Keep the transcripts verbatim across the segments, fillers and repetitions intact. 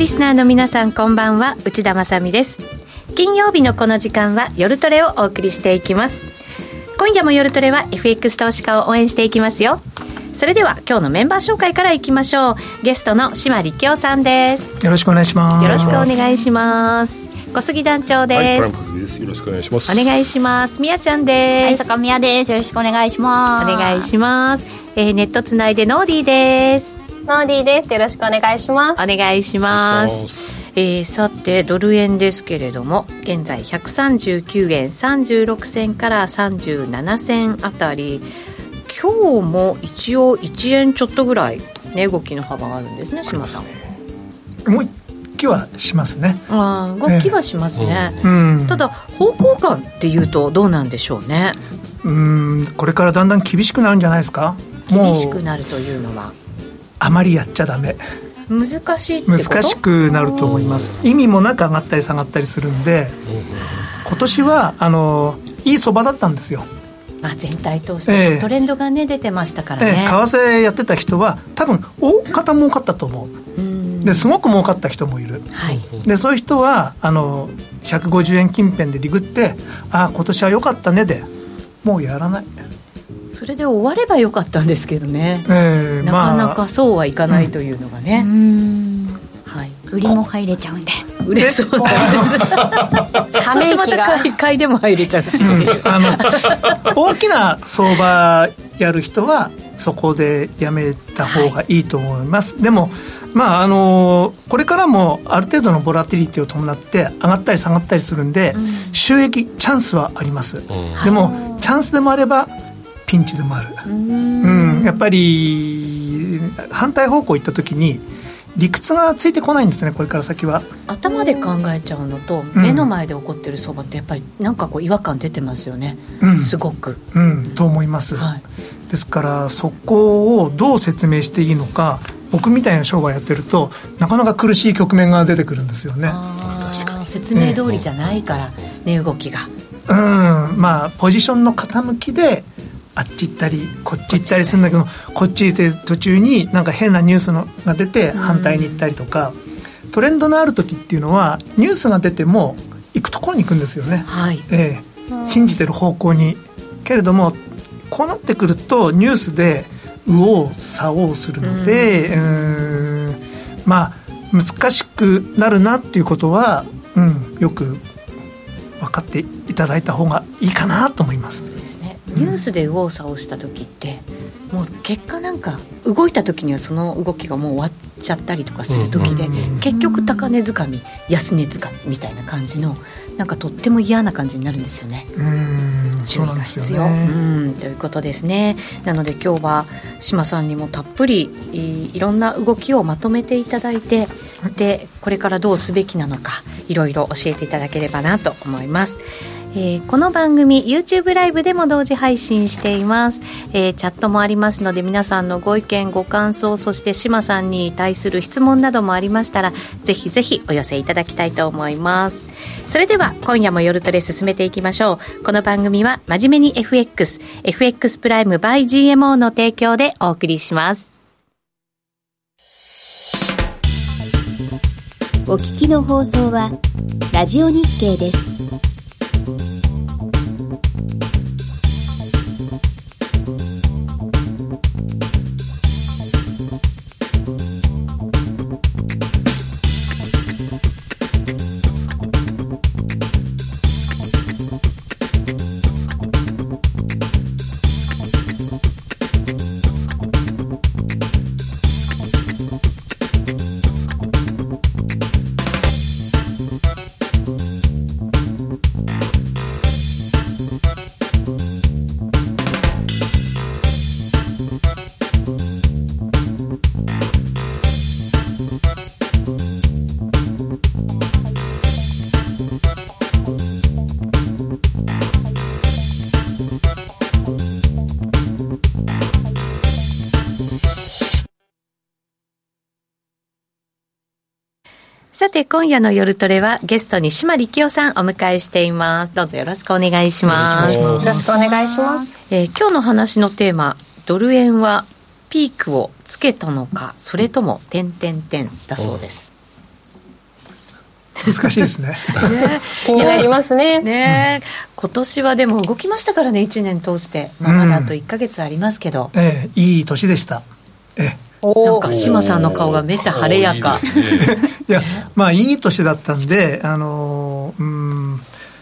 リスナーの皆さん、こんばんは。内田まさみです。金曜日のこの時間は夜トレをお送りしていきます。今夜も夜トレは エフエックス 投資家を応援していきますよ。それでは今日のメンバー紹介からいきましょう。ゲストの島力夫さんです。よろしくお願いします。よろしくお願いします。小杉団長です。はい、小杉です。よろしくお願いします。お願いします。みやちゃんです。はい、坂みやです。よろしくお願いします。お願いします。えー、ネットつないでノーディーです。ノーディーです。よろしくお願いします。お願いします。えー、さてドル円ですけれども、現在ひゃくさんじゅうきゅうえんさんじゅうろくせんからさんじゅうななせんあたり、今日も一応いちえんちょっとぐらい、ね、動きの幅があるんですね。島さん、動きはしますね。あ、動きはしますね、えー、ただ方向感っていうとどうなんでしょうね。うん、これからだんだん厳しくなるんじゃないですか。厳しくなるというのはあまりやっちゃダメ。難しいってこと？難しくなると思います。意味もなく上がったり下がったりするんで、今年はあのいい相場だったんですよ。まあ、全体通してトレンドが、ねえー、出てましたからね、えー、為替やってた人は多分大方儲かったと思う。うんですごく儲かった人もいる、はい、でそういう人はあのひゃくごじゅうえん近辺でリグって、ああ今年は良かったねでもうやらない。それで終わればよかったんですけどね、えー、なかなかそうはいかないというのがね、まあ、うん、はい、売りも入れちゃうんで売れそうなんです。そしてまた買いでも入れちゃうし、うん、あの大きな相場やる人はそこでやめた方がいいと思います、はい、でも、まあ、あのこれからもある程度のボラティリティを伴って上がったり下がったりするんで、うん、収益チャンスはあります、うん、でもチャンスでもあればピンチでもある。うん、うん、やっぱり反対方向行った時に理屈がついてこないんですね。これから先は頭で考えちゃうのと、うん、目の前で起こってる相場ってやっぱりなんかこう違和感出てますよね、うん、すごく、うん、と思います、はい、ですからそこをどう説明していいのか、僕みたいな商売やってるとなかなか苦しい局面が出てくるんですよね。あ、確かに説明通りじゃないから、ね、うん、動きが、うん、まあポジションの傾きであっち行ったりこっち行ったりするんだけど、こっち行って途中になんか変なニュースのが出て反対に行ったりとか、うん、トレンドのある時っていうのはニュースが出ても行くところに行くんですよね、はい、えー、信じてる方向に。けれどもこうなってくるとニュースで右往左往するので、うん、うーん、まあ難しくなるなっていうことは、うん、よく分かっていただいた方がいいかなと思います。ニュースで右往左往した時ってもう結果なんか動いた時にはその動きがもう終わっちゃったりとかする時で、結局高値掴み安値掴みみたいな感じのなんかとっても嫌な感じになるんですよね。うーん、注意が必要、ね、うんということですね。なので今日は島さんにもたっぷり い, いろんな動きをまとめていただいて、でこれからどうすべきなのかいろいろ教えていただければなと思います。えー、この番組 YouTube ライブでも同時配信しています、えー、チャットもありますので、皆さんのご意見ご感想、そして島さんに対する質問などもありましたら、ぜひぜひお寄せいただきたいと思います。それでは今夜も夜トレ進めていきましょう。この番組は真面目に エフエックス、 エフエックス プライム by ジーエムオー の提供でお送りします。お聞きの放送はラジオ日経です。さて今夜の夜トレはゲストに島力夫さんお迎えしています。どうぞよろしくお願いします。よろしくお願いします。えー、今日の話のテーマ、ドル円はピークをつけたのかそれとも点々点だそうです。難しいですね。ね気になりますね。ね、うん、今年はでも動きましたからね、いちねん通して、まあ、まだあといっかげつありますけど、うん、えー、いい年でした。えなんか島さんの顔がめちゃ晴れやか。いや、まあいい年だったんで、あのー、うーん、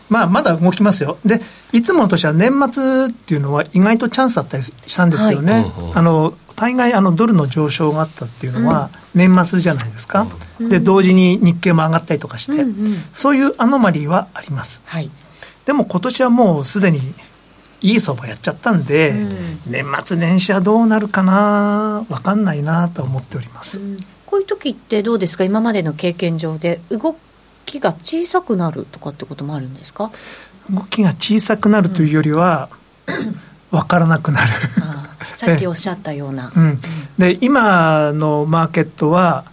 まあまだ動きますよ。で、いつもの年は年末っていうのは意外とチャンスだったりしたんですよね。はい、あの大概あのドルの上昇があったっていうのは年末じゃないですか。うん、で同時に日経も上がったりとかして、うんうん、そういうアノマリーはあります。はい、でも今年はもうすでにいい相場やっちゃったんで、うん、年末年始はどうなるかな分かんないなと思っております、うん、こういう時ってどうですか、今までの経験上で動きが小さくなるとかってこともあるんですか。動きが小さくなるというよりは、うん、分からなくなるああさっきおっしゃったような、うん、で今のマーケットは、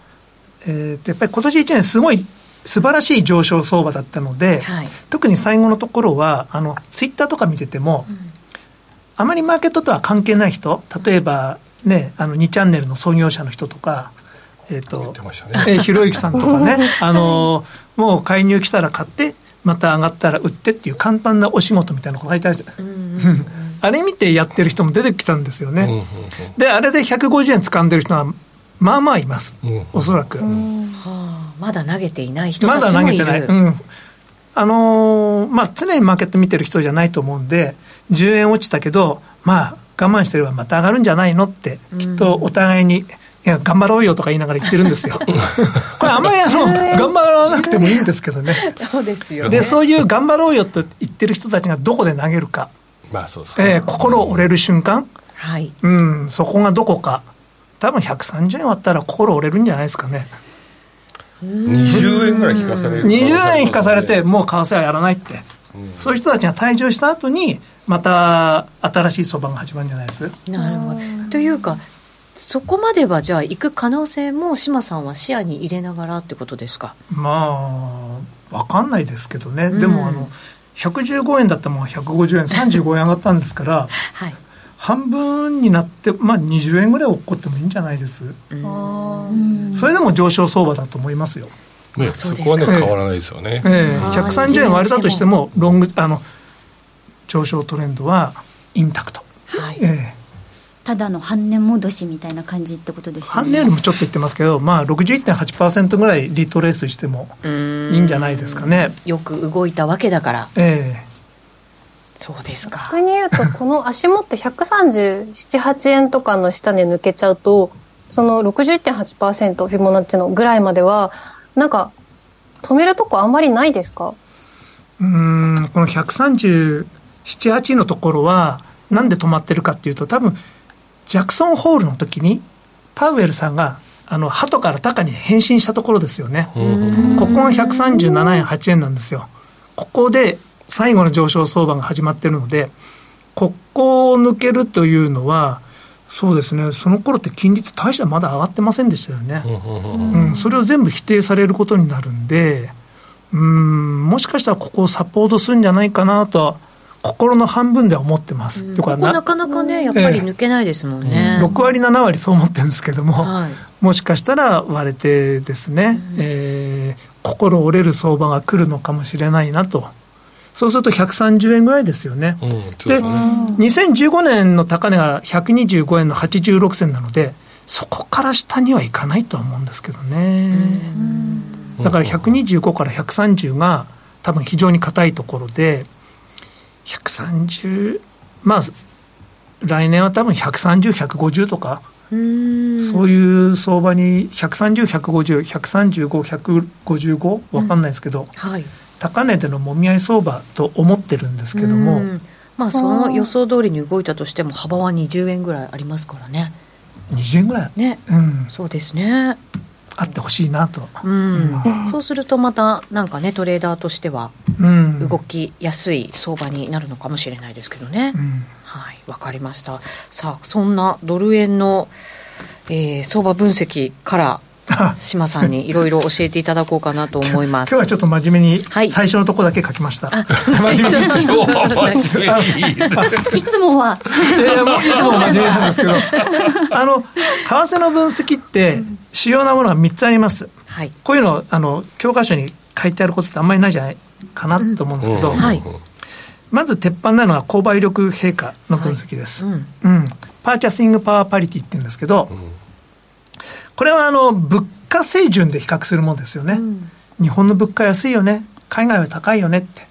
えー、やっぱり今年いちねんすごい素晴らしい上昇相場だったので、はい、特に最後のところはあのツイッターとか見てても、うん、あまりマーケットとは関係ない人、例えば、ね、あのにチャンネルの創業者の人とか、えーと、ね、ひろゆきさんとかねあのもう介入来たら買ってまた上がったら売ってっていう簡単なお仕事みたいなことがいたりして、うんうんうん、あれ見てやってる人も出てきたんですよね、うんうんうん、であれでひゃくごじゅうえん掴んでる人はまあまあいます、うん、おそらく、うん、まだ投げていない人たちもいる、まだ投げてない、うん、あのーまあ、常にマーケット見てる人じゃないと思うんで、じゅうえん落ちたけど、まあ、我慢してればまた上がるんじゃないのってきっとお互いに、うん、いや頑張ろうよとか言いながら言ってるんですよこれあんまりあの頑張らなくてもいいんですけどねそうですよね。でそういう頑張ろうよと言ってる人たちがどこで投げるか、まあそうですね、えー、心折れる瞬間、はい、うん、そこがどこか、多分ひゃくさんじゅうえん割ったら心折れるんじゃないですかね。にじゅうえんぐらい引かされる、にじゅうえん引かされてもう為替はやらないって、うん、そういう人たちが退場した後にまた新しい相場が始まるんじゃないです。なるほど。というかそこまではじゃあ行く可能性も島さんは視野に入れながらってことですか。まあ分かんないですけどね、うん、でもあのひゃくじゅうごえんだったもんひゃくごじゅうえんさんじゅうごえん上がったんですからはい、半分になって、まあ、にじゅうえんぐらい落っこってもいいんじゃないです。あ、それでも上昇相場だと思いますよ、ね、そ, すそこは、ね、変わらないですよね、えーえー、ひゃくさんじゅうえん割れたとしてもロングあの上昇トレンドはインタクト、はい、えー、ただの半値戻しみたいな感じってことですよね。半値よりもちょっと言ってますけど、まあ、ろくじゅういってんはちパーセント ぐらいリトレースしてもいいんじゃないですかね。よく動いたわけだから、えーそうですか。逆に言うとこの足元ひゃくさんじゅうなな、はちえんとかの下値抜けちゃうとその ろくじゅういってんはちパーセント フィボナッチのぐらいまではなんか止めるとこあんまりないですか。うーん、このひゃくさんじゅうなな、はちのところはなんで止まってるかっていうと、多分ジャクソンホールの時にパウエルさんがあの鳩から鷹に変身したところですよね。ここがひゃくさんじゅうななえんはちえんなんですよ。ここで最後の上昇相場が始まっているので、ここを抜けるというのはそうですね、その頃って金利大したまだ上がってませんでしたよね、うん、それを全部否定されることになるんで、うーん、もしかしたらここをサポートするんじゃないかなと心の半分では思ってます、うん、ここなかなかねやっぱり抜けないですもんね、えー、ろくわりななわりそう思ってるんですけども、はい、もしかしたら割れてですね、うん、えー、心折れる相場が来るのかもしれないなと。そうするとひゃくさんじゅうえんぐらいですよね、うん、でにせんじゅうごねんの高値がひゃくにじゅうごえんのはちじゅうろくせんなので、そこから下にはいかないとは思うんですけどね、うん、だからひゃくにじゅうごからひゃくさんじゅうが多分非常に硬いところで、ひゃくさんじゅう、まあ来年は多分ひゃくさんじゅう、ひゃくごじゅうとか、うーん、そういう相場にひゃくさんじゅう、ひゃくごじゅう、ひゃくさんじゅうご、ひゃくごじゅうご分かんないですけど、うん、はい、高値でのもみ合い相場と思ってるんですけども、まあ、その予想通りに動いたとしても幅はにじゅうえんぐらいありますからね。にじゅうえんぐらいね、うん、そうですね、あってほしいなと、うんうん、そうするとまたなんかねトレーダーとしては動きやすい相場になるのかもしれないですけどね、うん、はい、わかりました。さあそんなドル円の、えー、相場分析から島さんにいろいろ教えていただこうかなと思います。今日はちょっと真面目に最初のとこだけ書きました、はい、真面目にいつもは、えー、もういつも真面目なんですけどあの為替の分析って主要なものがみっつあります、はい、こういうのをあの教科書に書いてあることってあんまりないじゃないかなと思うんですけど、うんはい、まず鉄板なのが購買力陛下の分析です、はいうんうん、パーチャシングパワーパリティって言うんですけど、うん、これはあの物価水準で比較するものですよね、うん、日本の物価安いよね海外は高いよねって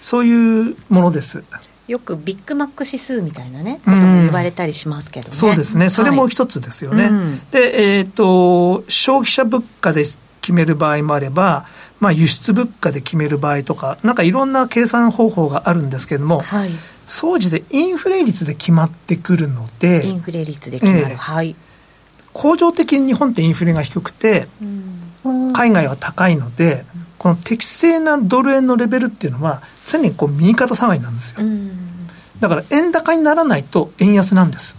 そういうものです。よくビッグマック指数みたいなねことも言われたりしますけどね、うん、そうですねそれも一つですよね、はいうん、で、えーと、消費者物価で決める場合もあれば、まあ、輸出物価で決める場合とかなんかいろんな計算方法があるんですけれども、はい、総じてインフレ率で決まってくるのでインフレ率で決まる、えーはい、恒常的に日本ってインフレが低くて、うん、海外は高いので、うんこの適正なドル円のレベルっていうのは常にこう右肩下がりなんですよ。うんだから円高にならないと円安なんです、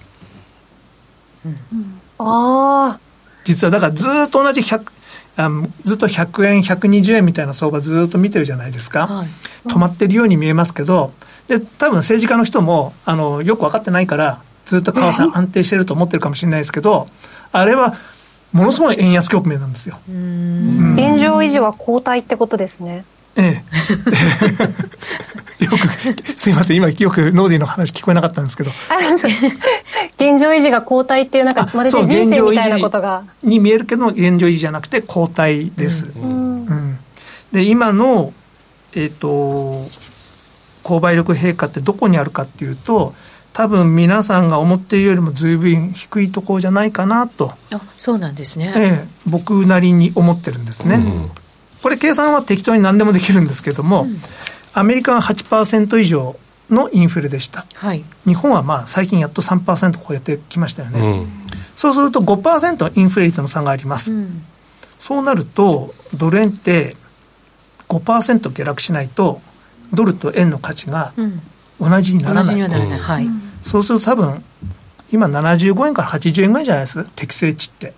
うんうん、あ実はだからずっと同じひゃくあずっとひゃくえんひゃくにじゅうえんみたいな相場ずっと見てるじゃないですか、はいうん、止まってるように見えますけどで多分政治家の人もあのよく分かってないからずっと為替安定してると思ってるかもしれないですけどあれはものすごい円安局面なんですよ。うーん、うん、現状維持は後退ってことですね。ええよくすいません今よくノーディの話聞こえなかったんですけど現状維持が後退っていうなんかまるで人生みたいなことがに見えるけど現状維持じゃなくて後退です、うんうん、で今の、えーと、購買力陛下ってどこにあるかっていうと多分皆さんが思っているよりも随分低いところじゃないかなと。あ、そうなんですね、ええ、僕なりに思ってるんですね、うん、これ計算は適当に何でもできるんですけども、うん、アメリカは はちパーセント 以上のインフレでした、はい、日本はまあ最近やっと さんパーセント こうやってきましたよね、うん、そうすると ごパーセント のインフレ率の差があります、うん、そうなるとドル円って ごパーセント 下落しないとドルと円の価値が同じにならない、同じにはならない、うん、はいそうすると多分今ななじゅうごえんからはちじゅうえんぐらいじゃないです適正値って。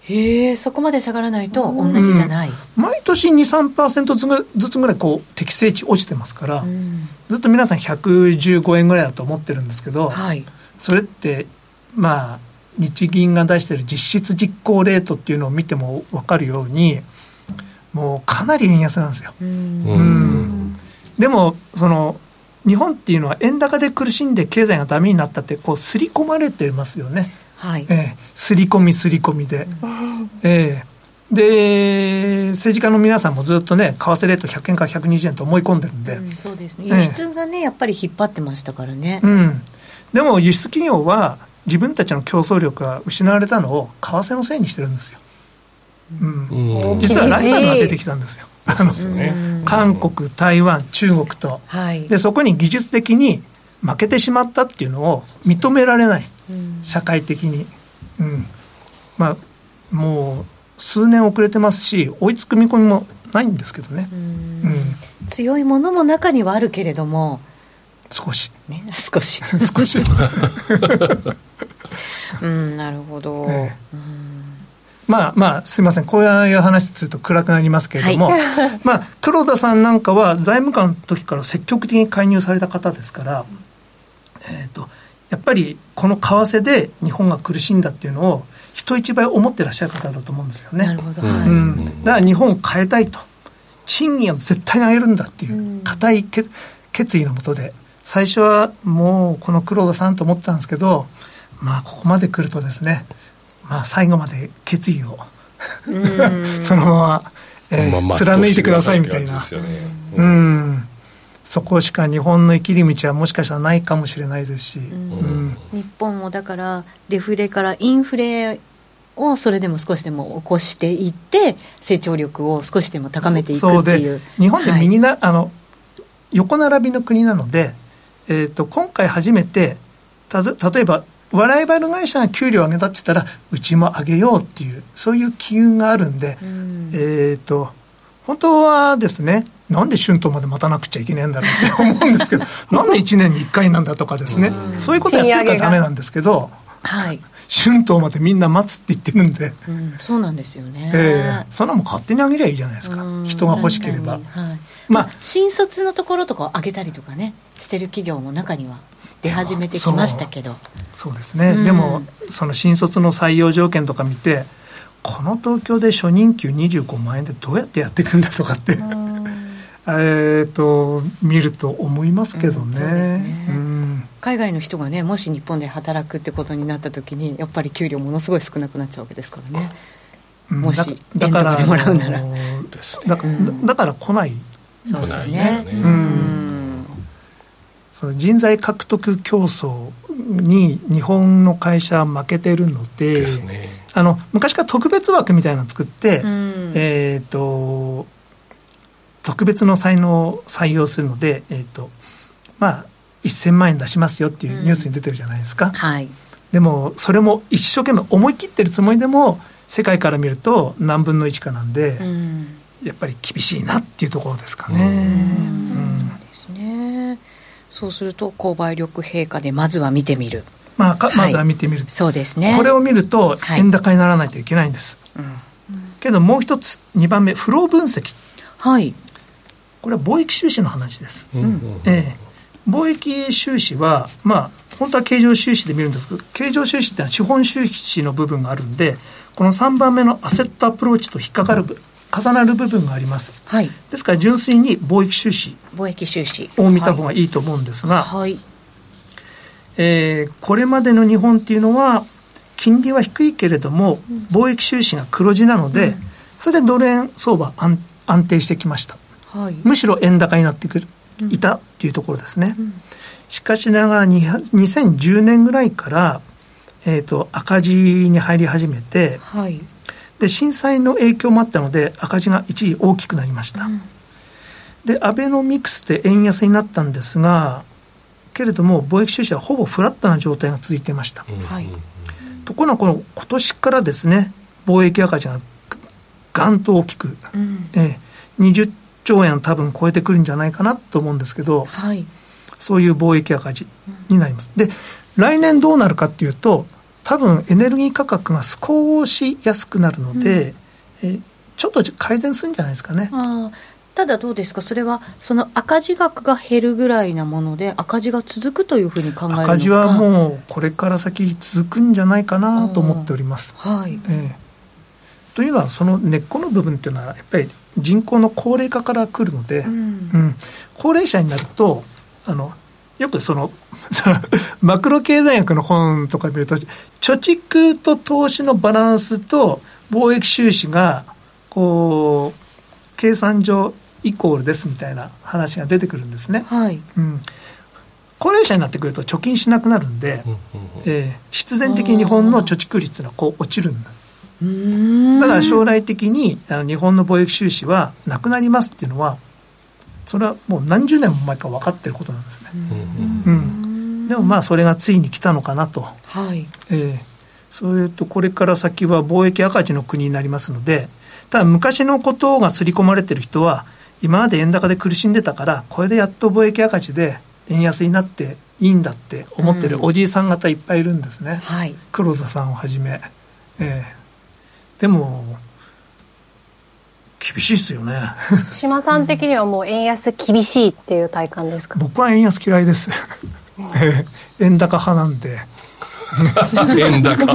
へえそこまで下がらないと同じじゃない、うん、毎年 にさんパーセント ずつぐらいこう適正値落ちてますから、うん、ずっと皆さんひゃくじゅうごえんぐらいだと思ってるんですけど、はい、それってまあ日銀が出してる実質実行レートっていうのを見ても分かるようにもうかなり円安なんですよ。うんうんでもその日本っていうのは円高で苦しんで経済がダメになったってこう刷り込まれてますよね、はいえー、刷り込み刷り込みで、うんえー、で政治家の皆さんもずっとね為替レートひゃくえんからひゃくにじゅうえんと思い込んでるんで、うん、そうですね輸出がね、えー、やっぱり引っ張ってましたからね、うん、でも輸出企業は自分たちの競争力が失われたのを為替のせいにしてるんですよ、うんうん、実はライバルが出てきたんですよあのそうですね、韓国台湾中国と、はい、でそこに技術的に負けてしまったっていうのを認められない、うん、社会的に、うんまあ、もう数年遅れてますし追いつく見込みもないんですけどね、うんうん、強いものも中にはあるけれども少し、ね、少し少しうんなるほど、ええうんまあまあすいませんこういう話すると暗くなりますけれども、はいまあ、黒田さんなんかは財務官の時から積極的に介入された方ですから、えー、とやっぱりこの為替で日本が苦しんだっていうのを人一倍思ってらっしゃる方だと思うんですよね。なるほど、はいうん、だから日本を変えたいと賃金を絶対に上げるんだっていう固いけ決意のもとで最初はもうこの黒田さんと思ってたんですけどまあここまで来るとですねまあ、最後まで決意をそのまま、えーまあ、貫いてくださいみたいな、うんうん、そこしか日本の生きる道はもしかしたらないかもしれないですし、うんうん、日本もだからデフレからインフレをそれでも少しでも起こしていって成長力を少しでも高めていくっていう、そうで日本で右な、はい、あの横並びの国なので、えーと、今回初めてた例えばライバル会社が給料上げたって言ったらうちも上げようっていうそういう機運があるんで、うん、えーと本当はですねなんで春闘まで待たなくちゃいけないんだろうって思うんですけどなんでいちねんにいっかいなんだとかですね、うん、そういうことやってるからダメなんですけど、はい、春闘までみんな待つって言ってるんで、うん、そうなんですよね、えー、そんなもん勝手に上げりゃいいじゃないですか、うん、人が欲しければ、はいまあ、新卒のところとかを上げたりとかねしてる企業も中には出始めてきましたけど、そうですね、うん、でもその新卒の採用条件とか見てこの東京で初任給にじゅうごまんえんでどうやってやっていくんだとかってえと見ると思いますけどね、うん、そうですね、うん、海外の人がねもし日本で働くってことになった時にやっぱり給料ものすごい少なくなっちゃうわけですからね、うん、もし円とかでもらうならだから来ないそうですね、うんうん、その人材獲得競争に日本の会社は負けてるので、ですね、あの昔から特別枠みたいなのを作って、うん、えーと特別の才能を採用するので、えーとまあ、せんまんえん出しますよっていうニュースに出てるじゃないですか、うんはい、でもそれも一生懸命思い切ってるつもりでも世界から見ると何分のいちかなんで、うん、やっぱり厳しいなっていうところですかね、うんうん、そうですね。そうすると購買力陛下でまずは見てみる、まあかはい、まずは見てみるそうですね。これを見ると円高にならないといけないんです、はいうん、けどもう一つにばんめフロー分析、はい、これは貿易収支の話です、うんえー、貿易収支は、まあ、本当は経常収支で見るんですけど経常収支ってのは資本収支の部分があるんでこのさんばんめのアセットアプローチと引っかかる部分、うん重なる部分があります、はい、ですから純粋に貿易収支を見た方がいいと思うんですが、はいはいえー、これまでの日本っていうのは金利は低いけれども、うん、貿易収支が黒字なので、うん、それでドル円相場安、安定してきました、はい、むしろ円高になってくる、うん、いたっていうところですね、うん、しかしながらにせんじゅうねんぐらいから、えーと、赤字に入り始めて、はいで震災の影響もあったので赤字が一時大きくなりました、うん、でアベノミクスで円安になったんですがけれども貿易収支はほぼフラットな状態が続いていました、うん、ところがこの今年からですね貿易赤字がガンと大きく、うんえー、にじゅっちょうえん多分超えてくるんじゃないかなと思うんですけど、はい、そういう貿易赤字になります、うん、で来年どうなるかっていうと多分エネルギー価格が少し安くなるので、うん、えちょっと改善するんじゃないですかね。あただどうですかそれはその赤字額が減るぐらいなもので赤字が続くというふうに考えるのか赤字はもうこれから先続くんじゃないかなと思っております、はいえー、というのはその根っこの部分というのはやっぱり人口の高齢化から来るので、うんうん、高齢者になるとあのよくそのマクロ経済学の本とか見ると貯蓄と投資のバランスと貿易収支がこう計算上イコールですみたいな話が出てくるんですね、はいうん、高齢者になってくると貯金しなくなるんで、うんうんえー、必然的に日本の貯蓄率がこう落ちるんだだから将来的にあの日本の貿易収支はなくなりますっていうのはそれはもう何十年も前から分かっていることなんですね、うんうん、でもまあそれがついに来たのかなと、はいえー、それとこれから先は貿易赤字の国になりますのでただ昔のことが刷り込まれている人は今まで円高で苦しんでたからこれでやっと貿易赤字で円安になっていいんだって思ってるおじいさん方いっぱいいるんですね、うんはい、黒田さんをはじめ、えー、でも厳しいですよね島さん的にはもう円安厳しいっていう体感ですか、うん、僕は円安嫌いです円高派なんで円高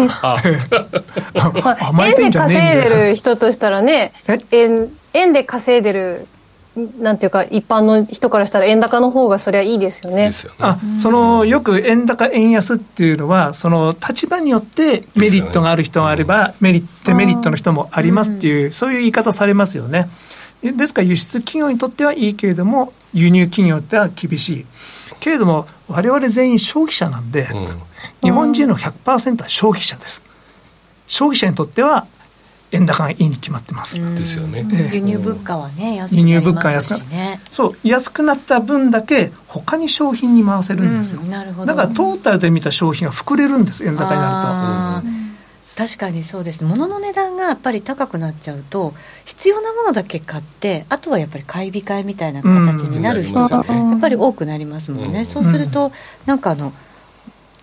甘えてんじゃねえんだよ円で稼いでる人としたらね円、円で稼いでるなんていうか一般の人からしたら円高の方がそりゃいいですよね。ですよね。あ、そのよく円高円安っていうのはその立場によってメリットがある人があればメリット、デメリットの人もありますっていうそういう言い方されますよね。ですから輸出企業にとってはいいけれども輸入企業っては厳しいけれども我々全員消費者なんで日本人の ひゃくパーセント は消費者です。消費者にとっては円高がいいに決まってます。ですよね。えー、輸入物価はね安くなりますしね。そう安くなった分だけ他に商品に回せるんですよ、うん、なるほど。だからトータルで見た商品が膨れるんです。円高になると、うん、確かにそうです。物の値段がやっぱり高くなっちゃうと必要なものだけ買ってあとはやっぱり買い控えみたいな形になる人がやっぱり多くなりますもんね、うん、そうするとなんかあの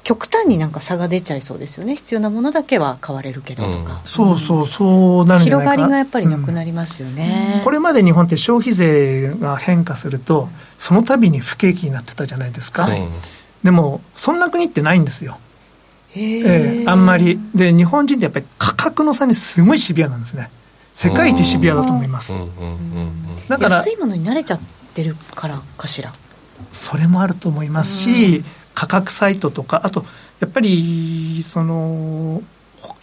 極端になんか差が出ちゃいそうですよね。必要なものだけは買われるけどとか、うん、そうそうそうなるんじゃないかな。広がりがやっぱりなくなりますよね、うん、これまで日本って消費税が変化するとその度に不景気になってたじゃないですか、はい、でもそんな国ってないんですよ。えー、あんまりで日本人ってやっぱり価格の差にすごいシビアなんですね。世界一シビアだと思います。だから安いものに慣れちゃってるからかしら。それもあると思いますし、価格サイトとかあとやっぱりその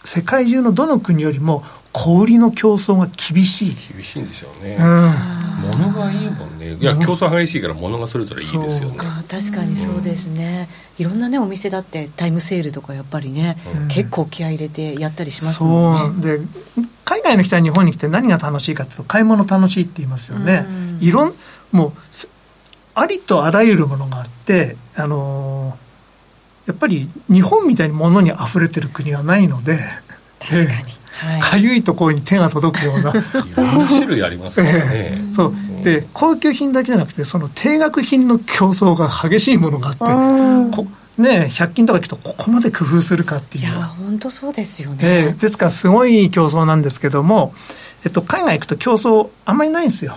世界中のどの国よりも小売りの競争が厳しい厳しいんでしょうね、うん、物がいいもんね。いや競争激しいから物がそれぞれいいですよね。あ確かにそうですね、うん、いろんなねお店だってタイムセールとかやっぱりね、うん、結構気合い入れてやったりしますもんね。そうで海外の人は日本に来て何が楽しいかっていうと買い物楽しいって言いますよね、うん、いろんもうありとあらゆるものがあってあのー、やっぱり日本みたいに物にあふれてる国はないので確かにかゆいところに手が届くような種類ありますからねそうで高級品だけじゃなくてその定額品の競争が激しいものがあってこ、ね、ひゃく均とかきっとここまで工夫するかっていう。いや本当そうですよね、えー、ですからすごい競争なんですけども、えっと、海外行くと競争あんまりないんですよ。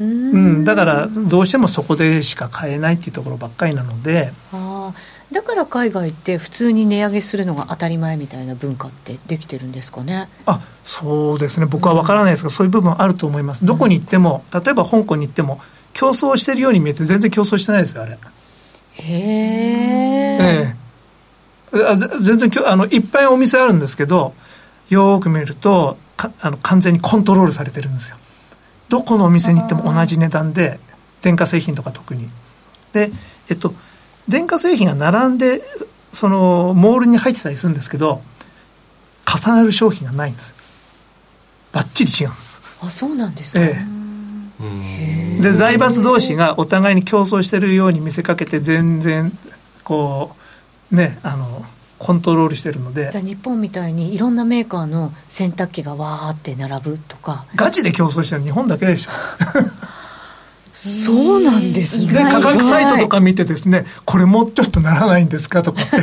うん、うん、だからどうしてもそこでしか買えないっていうところばっかりなので。あだから海外って普通に値上げするのが当たり前みたいな文化ってできてるんですかね。あそうですね僕は分からないですが、うん、そういう部分あると思います。どこに行っても例えば香港に行っても競争してるように見えて全然競争してないですよあれ。へえー、全然あのいっぱいお店あるんですけどよく見るとかあの完全にコントロールされてるんですよ。どこのお店に行っても同じ値段で電化製品とか特にでえっと電化製品が並んでそのモールに入ってたりするんですけど重なる商品がないんです。バッチリ違う。あそうなんですか、ええ、へで財閥同士がお互いに競争してるように見せかけて全然こうねあのコントロールしてるので。じゃあ日本みたいにいろんなメーカーの洗濯機がわーって並ぶとかガチで競争してるの日本だけでしょそうなんですね。で価格サイトとか見てですねこれもうちょっとならないんですかとかって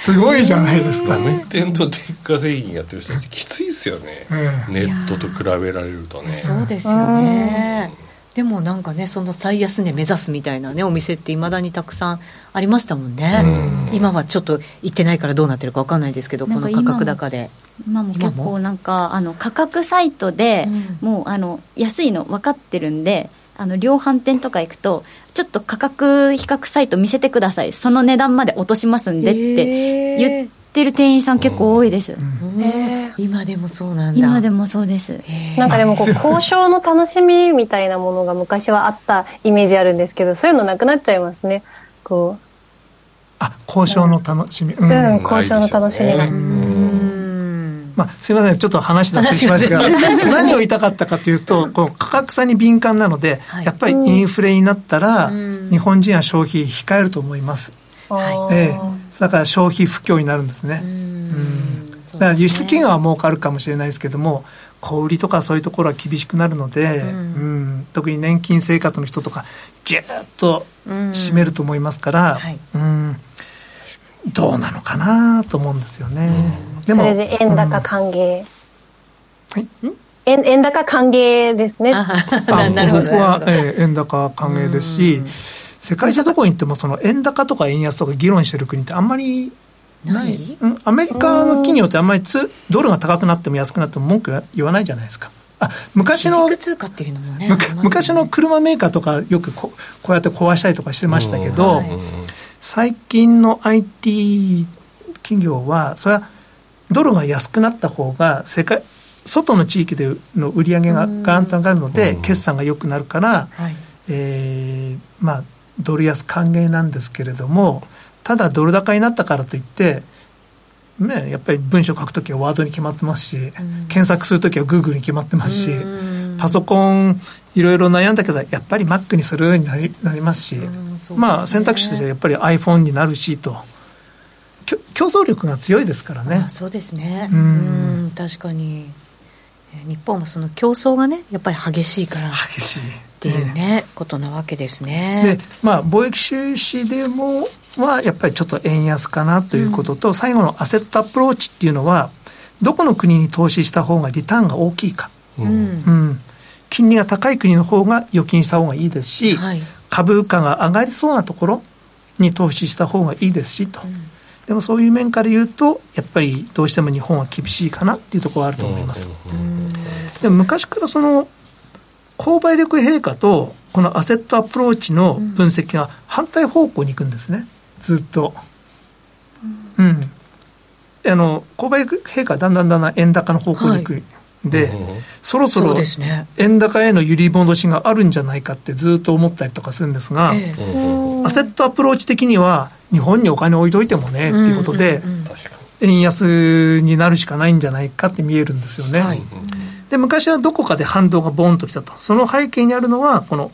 すごいじゃないですかね。店頭電化製品やってる人たちきついですよね、うん、ネットと比べられるとね。そうですよね、うん、でもなんかねその最安値目指すみたいなねお店っていまだにたくさんありましたもんね、うん、今はちょっと行ってないからどうなってるか分かんないですけどこの価格高で今も結構なんかあの価格サイトでもうあの安いの分かってるんであの量販店とか行くとちょっと価格比較サイト見せてくださいその値段まで落としますんでって言ってる店員さん結構多いです、うんうん、今でもそうなんだ。今でもそうです。なんかでもこう交渉の楽しみみたいなものが昔はあったイメージあるんですけどそういうのなくなっちゃいますね。こうあ交渉の楽しみ、うんうん、交渉の楽しみが、うんまあ、すいませんちょっと話出してしまいますが何を言いたかったかというとこう価格差に敏感なので、はい、やっぱりインフレになったら日本人は消費控えると思います、はいえー、だから消費不況になるんですね。うんだから輸出企業は儲かるかもしれないですけども小売りとかそういうところは厳しくなるので、うんうん、特に年金生活の人とかギューッと締めると思いますから、はい、うんどうなのかなと思うんですよね、うん、でもそれで円高歓迎、うん、円, 円高歓迎ですね。僕は、えー、円高歓迎ですし世界中どこに行ってもその円高とか円安とか議論してる国ってあんまりない。うん、アメリカの企業ってあんまりつドルが高くなっても安くなっても文句言わないじゃないですか。あ昔の通貨っていうのもね昔の車メーカーとかよく こ, こうやって壊したりとかしてましたけど、はい、最近の アイティー 企業はそれはドルが安くなった方が世界外の地域での売り上げがガーンと上がるので決算が良くなるから、はいえーまあ、ドル安歓迎なんですけれどもただドル高になったからといってね、やっぱり文章書くときはワードに決まってますし、うん、検索するときはグーグルに決まってますし、うん、パソコンいろいろ悩んだけどやっぱり Mac にするようにな り, なりますし、うんすね、まあ選択肢としてはやっぱり iPhone になるしと競争力が強いですからね。あそうですね、うんうん、確かに日本はその競争がねやっぱり激しいから激しいっていうね、うん、ことなわけですね。で、まあ、貿易収支でもはやっぱりちょっと円安かなということと、うん、最後のアセットアプローチっていうのはどこの国に投資した方がリターンが大きいか、うんうん、金利が高い国の方が預金した方がいいですし、はい、株価が上がりそうなところに投資した方がいいですしと、うん、でもそういう面から言うとやっぱりどうしても日本は厳しいかなっていうところはあると思います、うん、でも昔からその購買力陛下とこのアセットアプローチの分析が反対方向に行くんですね、ずっと、うん、あの購買力陛下はだんだんだんだん円高の方向に行く、はい、でそろそろ円高への揺り戻しがあるんじゃないかってずっと思ったりとかするんですが、ええ、アセットアプローチ的には日本にお金置いといてもねっていうことで、うんうんうん、円安になるしかないんじゃないかって見えるんですよね、はい、で昔はどこかで反動がボーンときたと、その背景にあるのはこの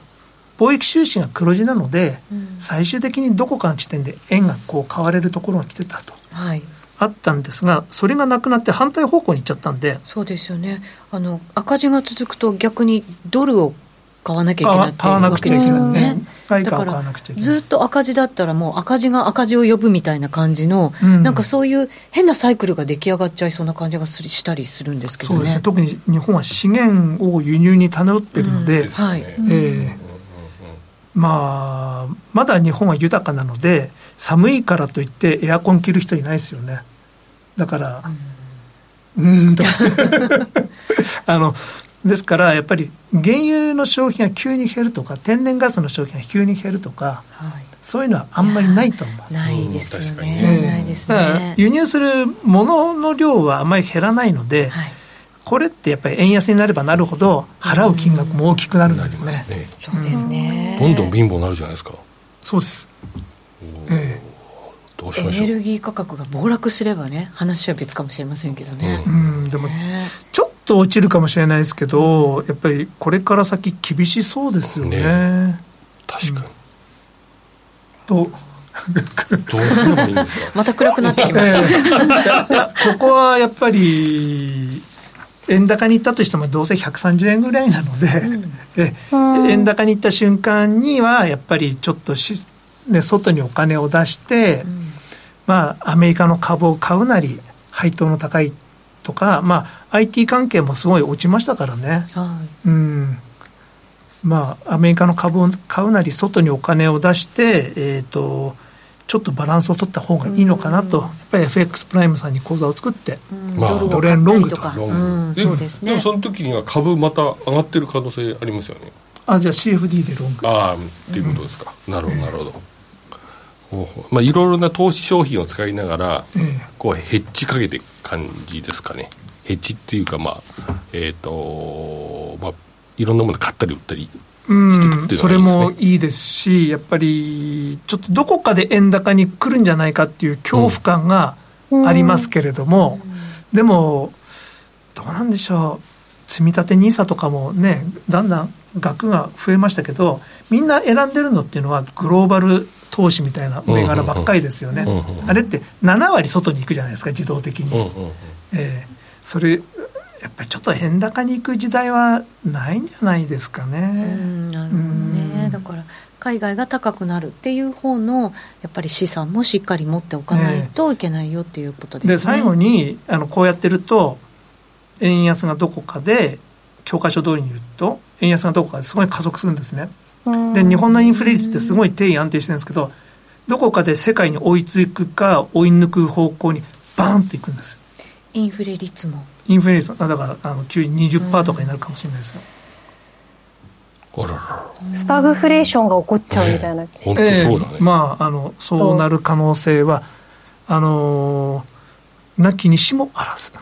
貿易収支が黒字なので、うん、最終的にどこかの地点で円がこう買われるところが来てたと、はい、あったんですがそれがなくなって反対方向に行っちゃったんで、そうですよね、あの赤字が続くと逆にドルを買わなきゃいけないっていうわけですよね、外貨を買わなくちゃいけない、ずっと赤字だったらもう赤字が赤字を呼ぶみたいな感じの、うん、なんかそういう変なサイクルが出来上がっちゃいそうな感じがすりしたりするんですけどね。そうですね、特に日本は資源を輸入に頼ってるので、うん、はい、えーまあ、まだ日本は豊かなので寒いからといってエアコン着る人いないですよね、だからうーん、うーんとあのですからやっぱり原油の消費が急に減るとか天然ガスの消費が急に減るとか、はい、そういうのはあんまりないと思う。ないですよね、だから輸入するものの量はあまり減らないので、はい、これってやっぱり円安になればなるほど払う金額も大きくなるんですね、うん、なりますね、そうですね、うん、どんどん貧乏になるじゃないですか。そうです、えー、どうしましょう。エネルギー価格が暴落すればね話は別かもしれませんけどね、うんうん、でもちょっと落ちるかもしれないですけど、やっぱりこれから先厳しそうですよ ね, ね確かに、うん、とどうすればいいんですかまた暗くなってきました、えー、ここはやっぱり円高に行ったとしてもどうせひゃくさんじゅうえんぐらいなので、うん、円高に行った瞬間にはやっぱりちょっとし、ね、外にお金を出して、うん、まあアメリカの株を買うなり配当の高いとか、まあ アイティー 関係もすごい落ちましたからね、はい、うん、まあアメリカの株を買うなり外にお金を出して、えーとちょっとバランスを取った方がいいのかなと、やっぱり エフエックス プライムさんに口座を作って、まあ、ドル円ロングとか、うん、そうですね。でもその時には株また上がってる可能性ありますよね。あ、じゃあ シーエフディー でロング。ああ、っていうことですか。うん、なるほどなるほど。ほうほう、まあいろいろな投資商品を使いながら、うん、こうヘッジかけていく感じですかね。ヘッジっていうかまあえっ、ー、とまあいろんなもの買ったり売ったり。うん、それもいいですし、やっぱりちょっとどこかで円高に来るんじゃないかっていう恐怖感がありますけれども、うん、でもどうなんでしょう、積み立てニーサとかもねだんだん額が増えましたけど、みんな選んでるのっていうのはグローバル投資みたいな銘柄ばっかりですよね、うんうん、あれってななわり外に行くじゃないですか自動的に、うんうん、えー、それやっぱりちょっと円高に行く時代はないんじゃないですかね。うん、なるほどね。だから海外が高くなるっていう方のやっぱり資産もしっかり持っておかないといけないよっていうことですね。で最後にあのこうやってると円安がどこかで教科書通りに言うと円安がどこかですごい加速するんですね。で日本のインフレ率ってすごい低位安定してるんですけど、どこかで世界に追いつくか追い抜く方向にバーンといくんですよ。インフレ率もインフレ率だからあの急に にじゅっパーセント とかになるかもしれないですよ、うん、あららスタグフレーションが起こっちゃうみたいな、えー、本当そうだね、えー、まああのそうなる可能性はあのー、なきにしもあらず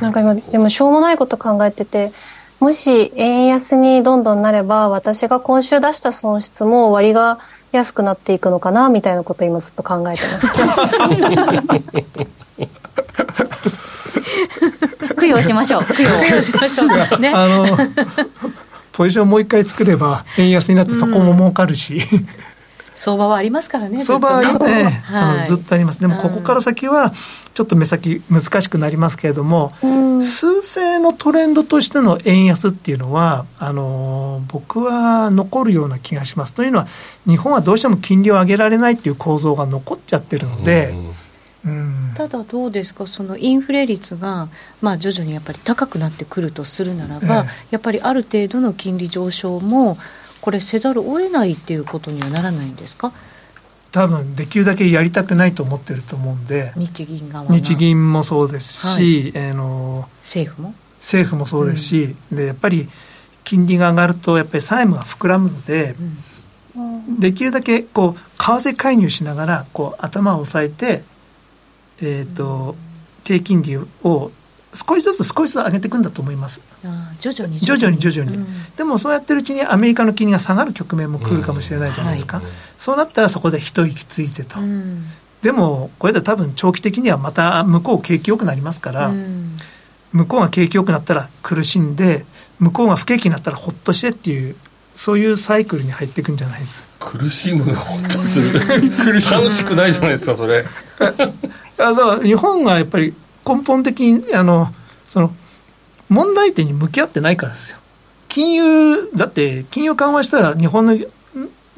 なんか今でもしょうもないこと考えてて、もし円安にどんどんなれば私が今週出した損失も割が安くなっていくのかなみたいなことを今ずっと考えてます供養しましょう。供養しましょう、ね、あのポジションもう一回作れば円安になってそこも儲かるし、うん、相場はありますからね。相場は、ね、はい、あのずっとあります。でもここから先はちょっと目先難しくなりますけれども、うん、数勢のトレンドとしての円安っていうのはあの僕は残るような気がします。というのは日本はどうしても金利を上げられないっていう構造が残っちゃってるので、うんうん、ただどうですか、そのインフレ率が、まあ、徐々にやっぱり高くなってくるとするならば、ええ、やっぱりある程度の金利上昇もこれせざるを得ないっていうことにはならないんですか。多分できるだけやりたくないと思ってると思うんで、日銀側の日銀もそうですし、はい、あの政府も政府もそうですし、うん、でやっぱり金利が上がるとやっぱり債務が膨らむので、うん、できるだけこう為替介入しながらこう頭を押さえて、えーとうん、低金利を少しずつ少しずつ上げていくんだと思います。あ、徐々に徐々に徐々に、うん、でもそうやってるうちにアメリカの金利が下がる局面も来るかもしれないじゃないですか、うんはい、そうなったらそこで一息ついてと、うん、でもこれで多分長期的にはまた向こう景気良くなりますから、うん、向こうが景気良くなったら苦しんで、向こうが不景気になったらほっとしてっていう、そういうサイクルに入っていくんじゃないです。苦しむがほっとする苦しむ楽しくないじゃないですかそれあの日本がやっぱり根本的にあのその問題点に向き合ってないからですよ。金融だって金融緩和したら日本 の,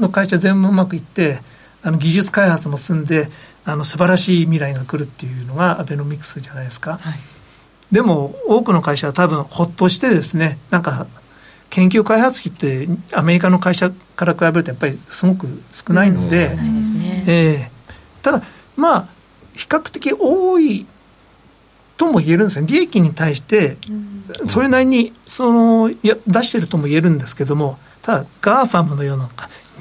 の会社全部うまくいって、あの技術開発も進んで、あの素晴らしい未来が来るっていうのがアベノミクスじゃないですか、はい、でも多くの会社は多分ほっとしてですね、なんか研究開発費ってアメリカの会社から比べるとやっぱりすごく少ないので、うん、少ないですね、えー、ただまあ比較的多いとも言えるんですよ。利益に対してそれなりにそのや出してるとも言えるんですけども、ただガーファムのような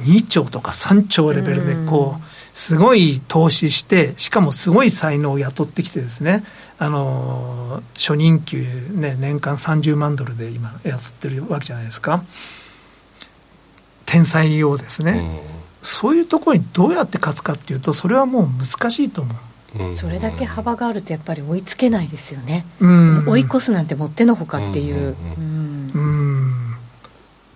にちょうとかさんちょうレベルでこうすごい投資して、しかもすごい才能を雇ってきてですね、あの初任給、ね、年間さんじゅうまんドルで今やってるわけじゃないですか。天才用ですね、うん、そういうところにどうやって勝つかっていうと、それはもう難しいと思う。それだけ幅があるとやっぱり追いつけないですよね、うん、追い越すなんてもってのほかっていう、うんうんうん、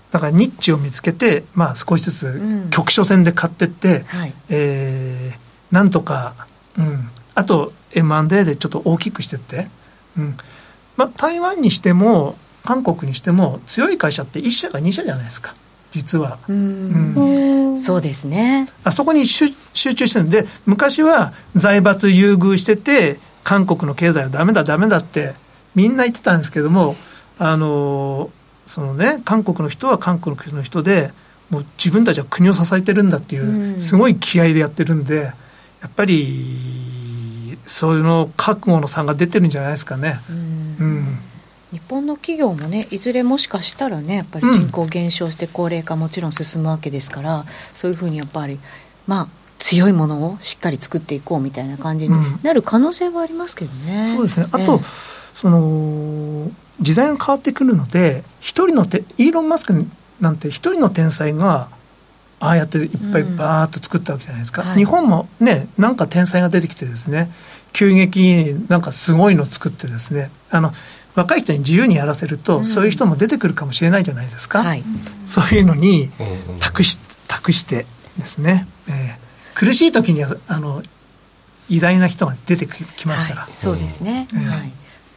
だからニッチを見つけて、まあ、少しずつ局所線で買っていって、うんはいえー、なんとか、うん、あと エムアンドエー でちょっと大きくしていって、うんまあ、台湾にしても韓国にしても強い会社っていっしゃかにしゃじゃないですか実は、うんうん、そうですね。あそこに集中してるんで、昔は財閥優遇してて韓国の経済はダメだダメだってみんな言ってたんですけども、あのそのね、韓国の人は韓国の人でもう自分たちは国を支えてるんだっていうすごい気合でやってるんで、やっぱりそういうの覚悟の差が出てるんじゃないですかね。うん、うん日本の企業もね、いずれもしかしたらね、やっぱり人口減少して高齢化もちろん進むわけですから、うん、そういうふうにやっぱり、まあ、強いものをしっかり作っていこうみたいな感じになる可能性はありますけどね、うん、そうですね。あと、えー、その時代が変わってくるので、一人のてイーロン・マスクなんて一人の天才がああやっていっぱいバーっと作ったわけじゃないですか、うんはい、日本もね、なんか天才が出てきてですね、急激になんかすごいの作ってですね、あの若い人に自由にやらせると、うん、そういう人も出てくるかもしれないじゃないですか、はい、そういうのに託 し, 託してですね、えー、苦しい時にはあの偉大な人が出てきますから、はい、そうですね、えーはい、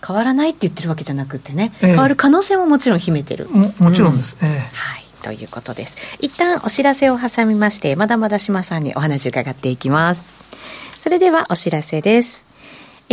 変わらないって言ってるわけじゃなくてね、変わる可能性ももちろん秘めてる、えー、も, もちろんです、えーはい、ということです。一旦お知らせを挟みまして、まだまだ島さんにお話を伺っていきます。それではお知らせです。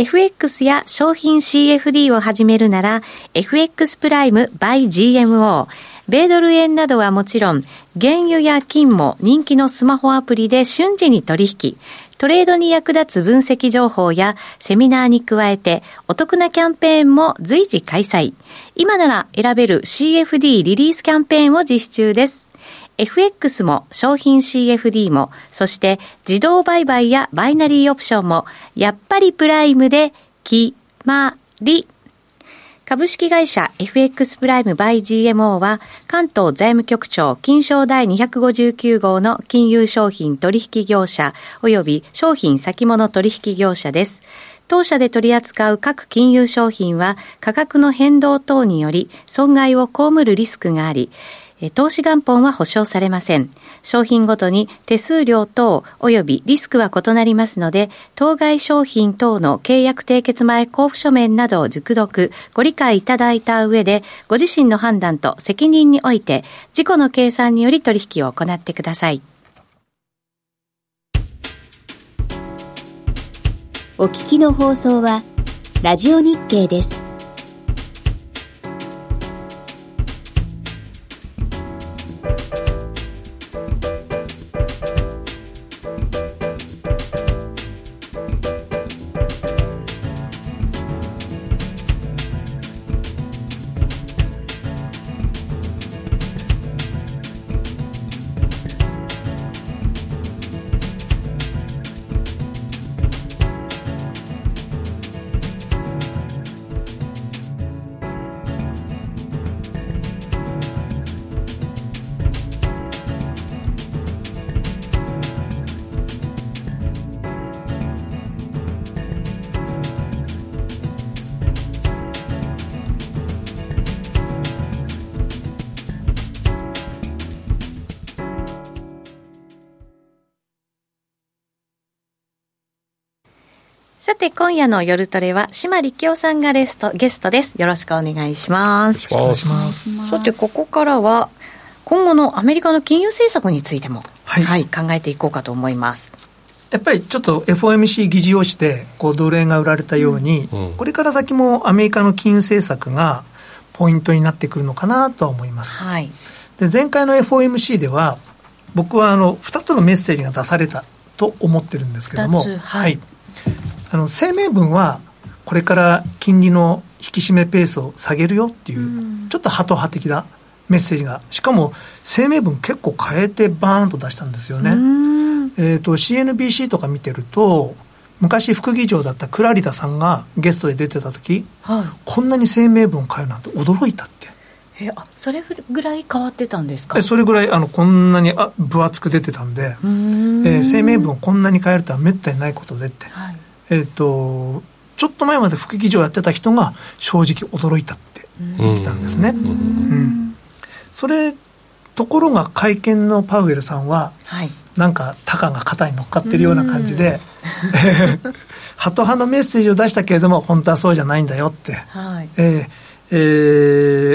エフエックス や商品 シーエフディー を始めるなら エフエックス プライム by ジーエムオー、 米ドル円などはもちろん原油や金も人気のスマホアプリで瞬時に取引、トレードに役立つ分析情報やセミナーに加えてお得なキャンペーンも随時開催。今なら選べる シーエフディー リリースキャンペーンを実施中です。エフエックス も商品 シーエフディー も、そして自動売買やバイナリーオプションも、やっぱりプライムで決まり。株式会社 エフエックス プライム by ジーエムオー は関東財務局長金商第にひゃくごじゅうきゅうごうの金融商品取引業者及び商品先物取引業者です。当社で取り扱う各金融商品は価格の変動等により損害を被るリスクがあり、投資元本は保証されません。商品ごとに手数料等及びリスクは異なりますので、当該商品等の契約締結前交付書面などを熟読ご理解いただいた上で、ご自身の判断と責任において自己の計算により取引を行ってください。お聞きの放送はラジオ日経です。さて今夜の夜トレは島力夫さんがレストゲストです。よろしくお願いします。よろしくお願いします。さてここからは今後のアメリカの金融政策についても、はいはい、考えていこうかと思います。やっぱりちょっと エフオーエムシー 議事をしてこうドル円が売られたように、うんうん、これから先もアメリカの金融政策がポイントになってくるのかなとは思います、はい、で前回の エフオーエムシー では僕はあのふたつのメッセージが出されたと思ってるんですけども、はいはい、あの声明文はこれから金利の引き締めペースを下げるよっていう、うん、ちょっとハト派的なメッセージが、しかも声明文結構変えてバーンと出したんですよね。えーと シーエヌビーシー とか見てると昔副議長だったクラリタさんがゲストで出てた時、はい、こんなに声明文を変えるなんて驚いたってえあそれぐらい変わってたんですか。それぐらいあのこんなにあ分厚く出てたんで、うーん、えー、声明文をこんなに変えるとはめったにないことでって、はい、えーとちょっと前まで副議長やってた人が正直驚いたって言ってたんですね。うん、うんそれところが会見のパウエルさんは、はい、なんかタカが肩に乗っかってるような感じでハト派のメッセージを出したけれども本当はそうじゃないんだよって、はいえーえ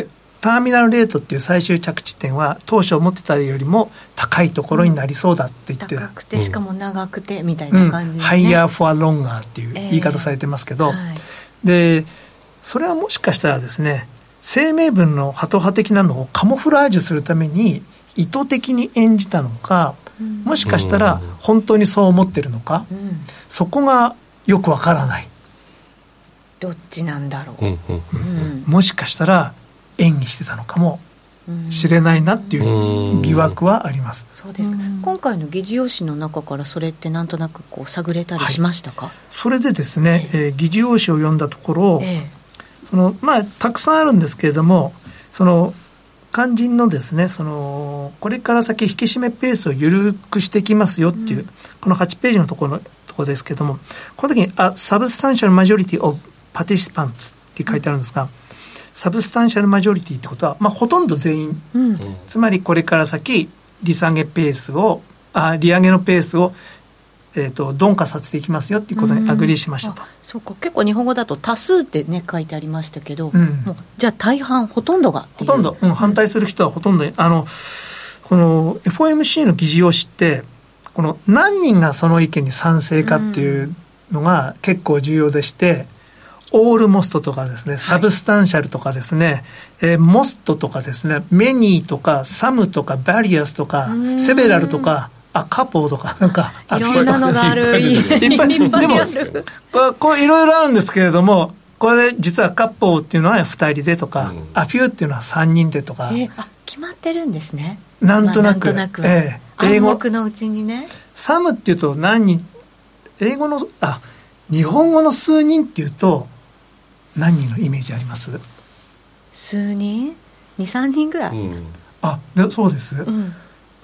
ー、ターミナルレートっていう最終着地点は当初思ってたよりも高いところになりそうだって言って、うん、高くてしかも長くてみたいな感じで、ねうん、ハイヤーフォアロンガーっていう言い方されてますけど、えーはい、でそれはもしかしたらですね声明文のハト派的なのをカモフラージュするために意図的に演じたのか、うん、もしかしたら本当にそう思ってるのか、うん、そこがよくわからない。どっちなんだろう、うんうん、もしかしたら演技してたのかもしれないなっていう疑惑はあります。うん、そうですね。今回の議事要旨の中からそれってなんとなくこう探れたりしましたか。はい、それでですね、えーえー、議事要旨を読んだところ、えーそのまあ、たくさんあるんですけれどもその肝心のですねそのこれから先引き締めペースを緩くしていきますよっていう、うん、このはちページのところのところですけれどもこの時に「Substantial Majority of Participants」って書いてあるんですがサブスタンシャルマジョリティってことは、まあ、ほとんど全員、うん、つまりこれから先利下げペースをあ利上げのペースをえー、と鈍化させていきますよっていうことにアグリーしましたと、うん、そうか結構日本語だと多数って、ね、書いてありましたけど、うん、もうじゃあ大半ほとんどがっていうほとんど、うん、反対する人はほとんどあのこの エフオーエムシー の議事要旨ってこの何人がその意見に賛成かっていうのが結構重要でして、うん、オールモストとかですねサブスタンシャルとかですね、はいえー、モストとかですねメニーとかサムとかバリアスとかセベラルとかあカポーとかなんかいろんなのがあるいっぱいでもこういろいろあるんですけれどもこれで実はカポーっていうのはふたりでとか、うん、アピューっていうのはさんにんでとか、えー、あ決まってるんですねなんとなく、まあ、なんとなく、えー、英語暗黙のうちにねサムっていうと何人英語のあ日本語の数人っていうと何人のイメージあります数人 に,さん 人ぐらい、うん、あでそうです、うん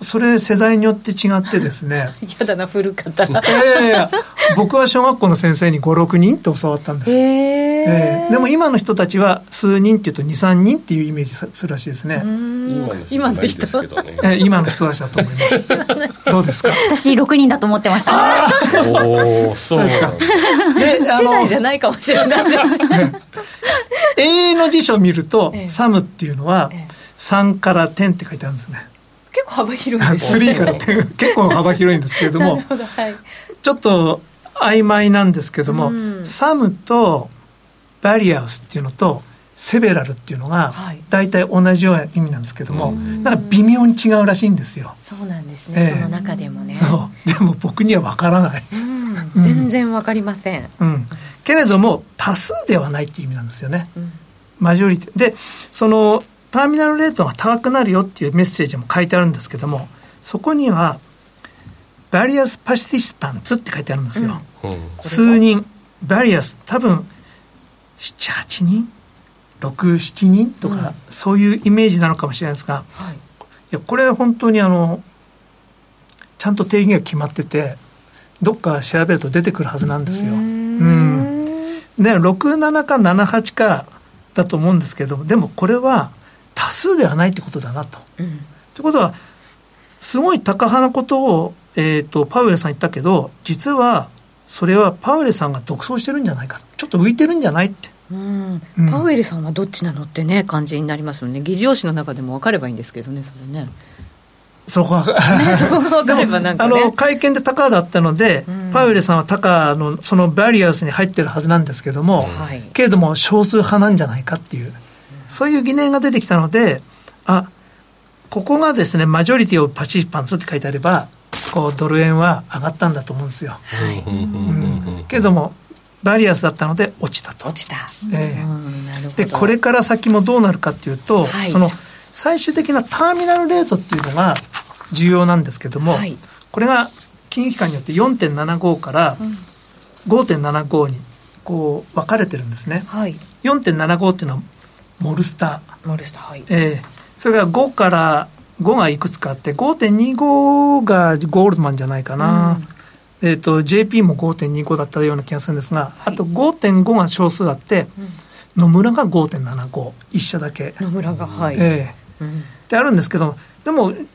それ世代によって違ってですねやだな古かったな、えー、いや僕は小学校の先生に ご,ろく 人って教わったんです、えーえー、でも今の人たちは数人っていうと に,さん 人っていうイメージするらしいですね今の人ですけどね、えー、今の人たちだと思いますどうですか私ろくにんだと思ってましたおそうですかであの世代じゃないかもしれない英英の辞書を見ると、えー、サムっていうのは、えー、さんからじゅうって書いてあるんですね結構幅広いです、ね、さんからじゅう結構幅広いんですけれどもなるほど、はい、ちょっと曖昧なんですけども、うん、サムとバリアウスっていうのとセベラルっていうのが大体同じような意味なんですけども、はい、なんか微妙に違うらしいんですよそうなんですね、えー、その中でもねそうでも僕には分からない、うん、全然分かりません、うん、けれども多数ではないっていう意味なんですよね、うん、マジョリティでそのターミナルレートが高くなるよっていうメッセージも書いてあるんですけどもそこにはバリアスパシティスパンツって書いてあるんですよ、うん、数人バリアス多分 なな,はち 人 ろく,なな 人とか、うん、そういうイメージなのかもしれないですが、はい、いやこれは本当にあのちゃんと定義が決まっててどっか調べると出てくるはずなんですようんでろくじゅうななかななじゅうはちかだと思うんですけどでもこれは多数ではないってことだなと。ということはすごい高派なことを、えーと、パウエルさん言ったけど実はそれはパウエルさんが独走してるんじゃないか、ちょっと浮いてるんじゃないって、うんうん、パウエルさんはどっちなのってね感じになりますよね。議事要旨の中でも分かればいいんですけどね、それねそこはね、そこが分かればなんか、ね、あの会見でタカだったので、うん、パウエルさんはタカのそのバリアスに入ってるはずなんですけども、はい、けれども少数派なんじゃないかっていう、うん、そういう疑念が出てきたので、あ、ここがですねマジョリティをパチパンツって書いてあればこうドル円は上がったんだと思うんですよ、はい、うん、けれどもバリアスだったので落ちたと落ちた、えーうん、なるほど。でこれから先もどうなるかっていうと、はい、その最終的なターミナルレートっていうのが重要なんですけども、はい、これが金融機関によって よんてんななご から ごてんななご にこう分かれてるんですね、はい、よんてんななご っていうのはモルスター、モルスター、はい、えー、それがごからごがいくつかあって ごてんにご がゴールドマンじゃないかな、うん、えー、と ジェーピー も ごてんにご だったような気がするんですが、はい、あと ごてんご が少数あって、うん、野村が ごてんななご 一社だけ野村が、はい、えーうん、ってあるんですけど、でもリ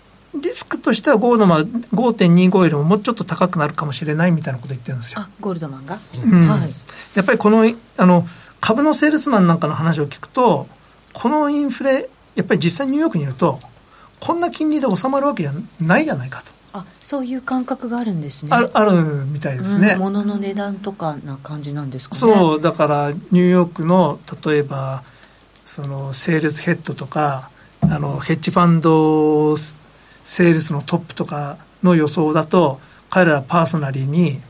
スクとしてはゴールドマン ごてんにご よりももうちょっと高くなるかもしれないみたいなこと言ってるんですよ。あ、ゴールドマンが、うん、はい、やっぱりこの、 あの株のセールスマンなんかの話を聞くと、このインフレやっぱり実際ニューヨークにいるとこんな金利で収まるわけじゃないじゃないかと、あ、そういう感覚があるんですね。 あ, あるみたいですね、うん、物の値段とかな感じなんですかね。そうだからニューヨークの例えばそのセールスヘッドとかあのヘッジファンドセールスのトップとかの予想だと彼らパーソナリーに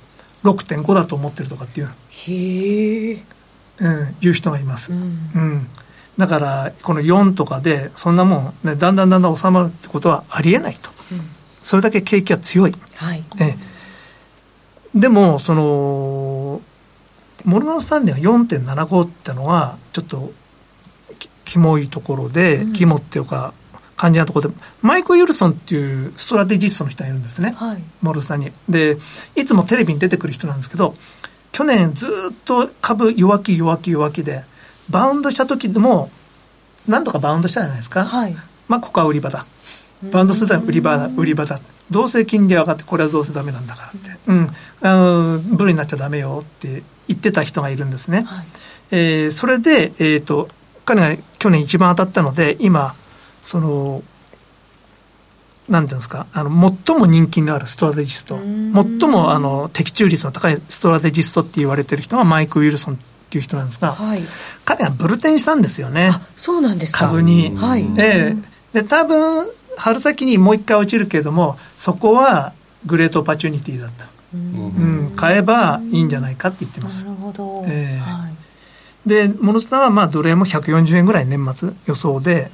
ろくてんご だと思ってるとかっていう、へえ、うん、いう人がいます、うんうん、だからこのよんとかでそんなもん、ね、だんだんだんだん収まるってことはありえないと、うん、それだけ景気は強い、はい、ええ、でもそのモルガンスタンレーが よんてんななご ってのはちょっとキモいところで、うん、キモっていうか感じなところで、マイク・ユルソンっていうストラテジストの人がいるんですね、はい、モルスターに。でいつもテレビに出てくる人なんですけど、去年ずっと株弱気弱気弱気でバウンドした時でも何とかバウンドしたじゃないですか、はい、まあここは売り場だ、バウンドするため売り場だ、売り場だ、どうせ金利上がってこれはどうせダメなんだからって、うん、あのブルになっちゃダメよって言ってた人がいるんですね、はい、えー、それで、えー、と彼が去年一番当たったので今そのなんていうんですか、あの最も人気のあるストラテジスト、最もあの的中率の高いストラテジストって言われてる人がマイク・ウィルソンっていう人なんですが、はい、彼がブルテンしたんですよね。あ、そうなんですか。株に、はい、えー、で多分春先にもう一回落ちるけれどもそこはグレートオパチュニティだった、うん、買えばいいんじゃないかって言ってます。なるほど、えーはい、でモノスターはまあドル円もひゃくよんじゅうえんぐらい年末予想で、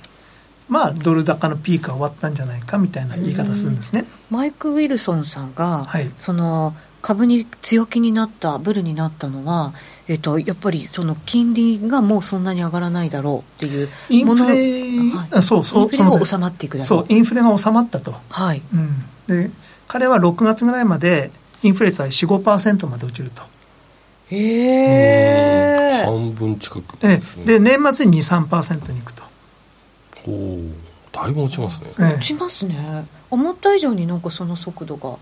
まあ、ドル高のピークは終わったんじゃないかみたいな言い方するんですね。マイク・ウィルソンさんが、はい、その株に強気になったブルになったのは、えっと、やっぱりその金利がもうそんなに上がらないだろうっていうインフレ、はい、そうそう、インフレが収まっていくだろう、そうインフレが収まったと、はい、うん、で彼はろくがつぐらいまでインフレ率は よん、ごパーセント まで落ちると。へえ、半分近くですね。で年末に に、さんパーセント にいくと。お、だいぶ落ちますね。落ちますね。思った以上になんかその速度が、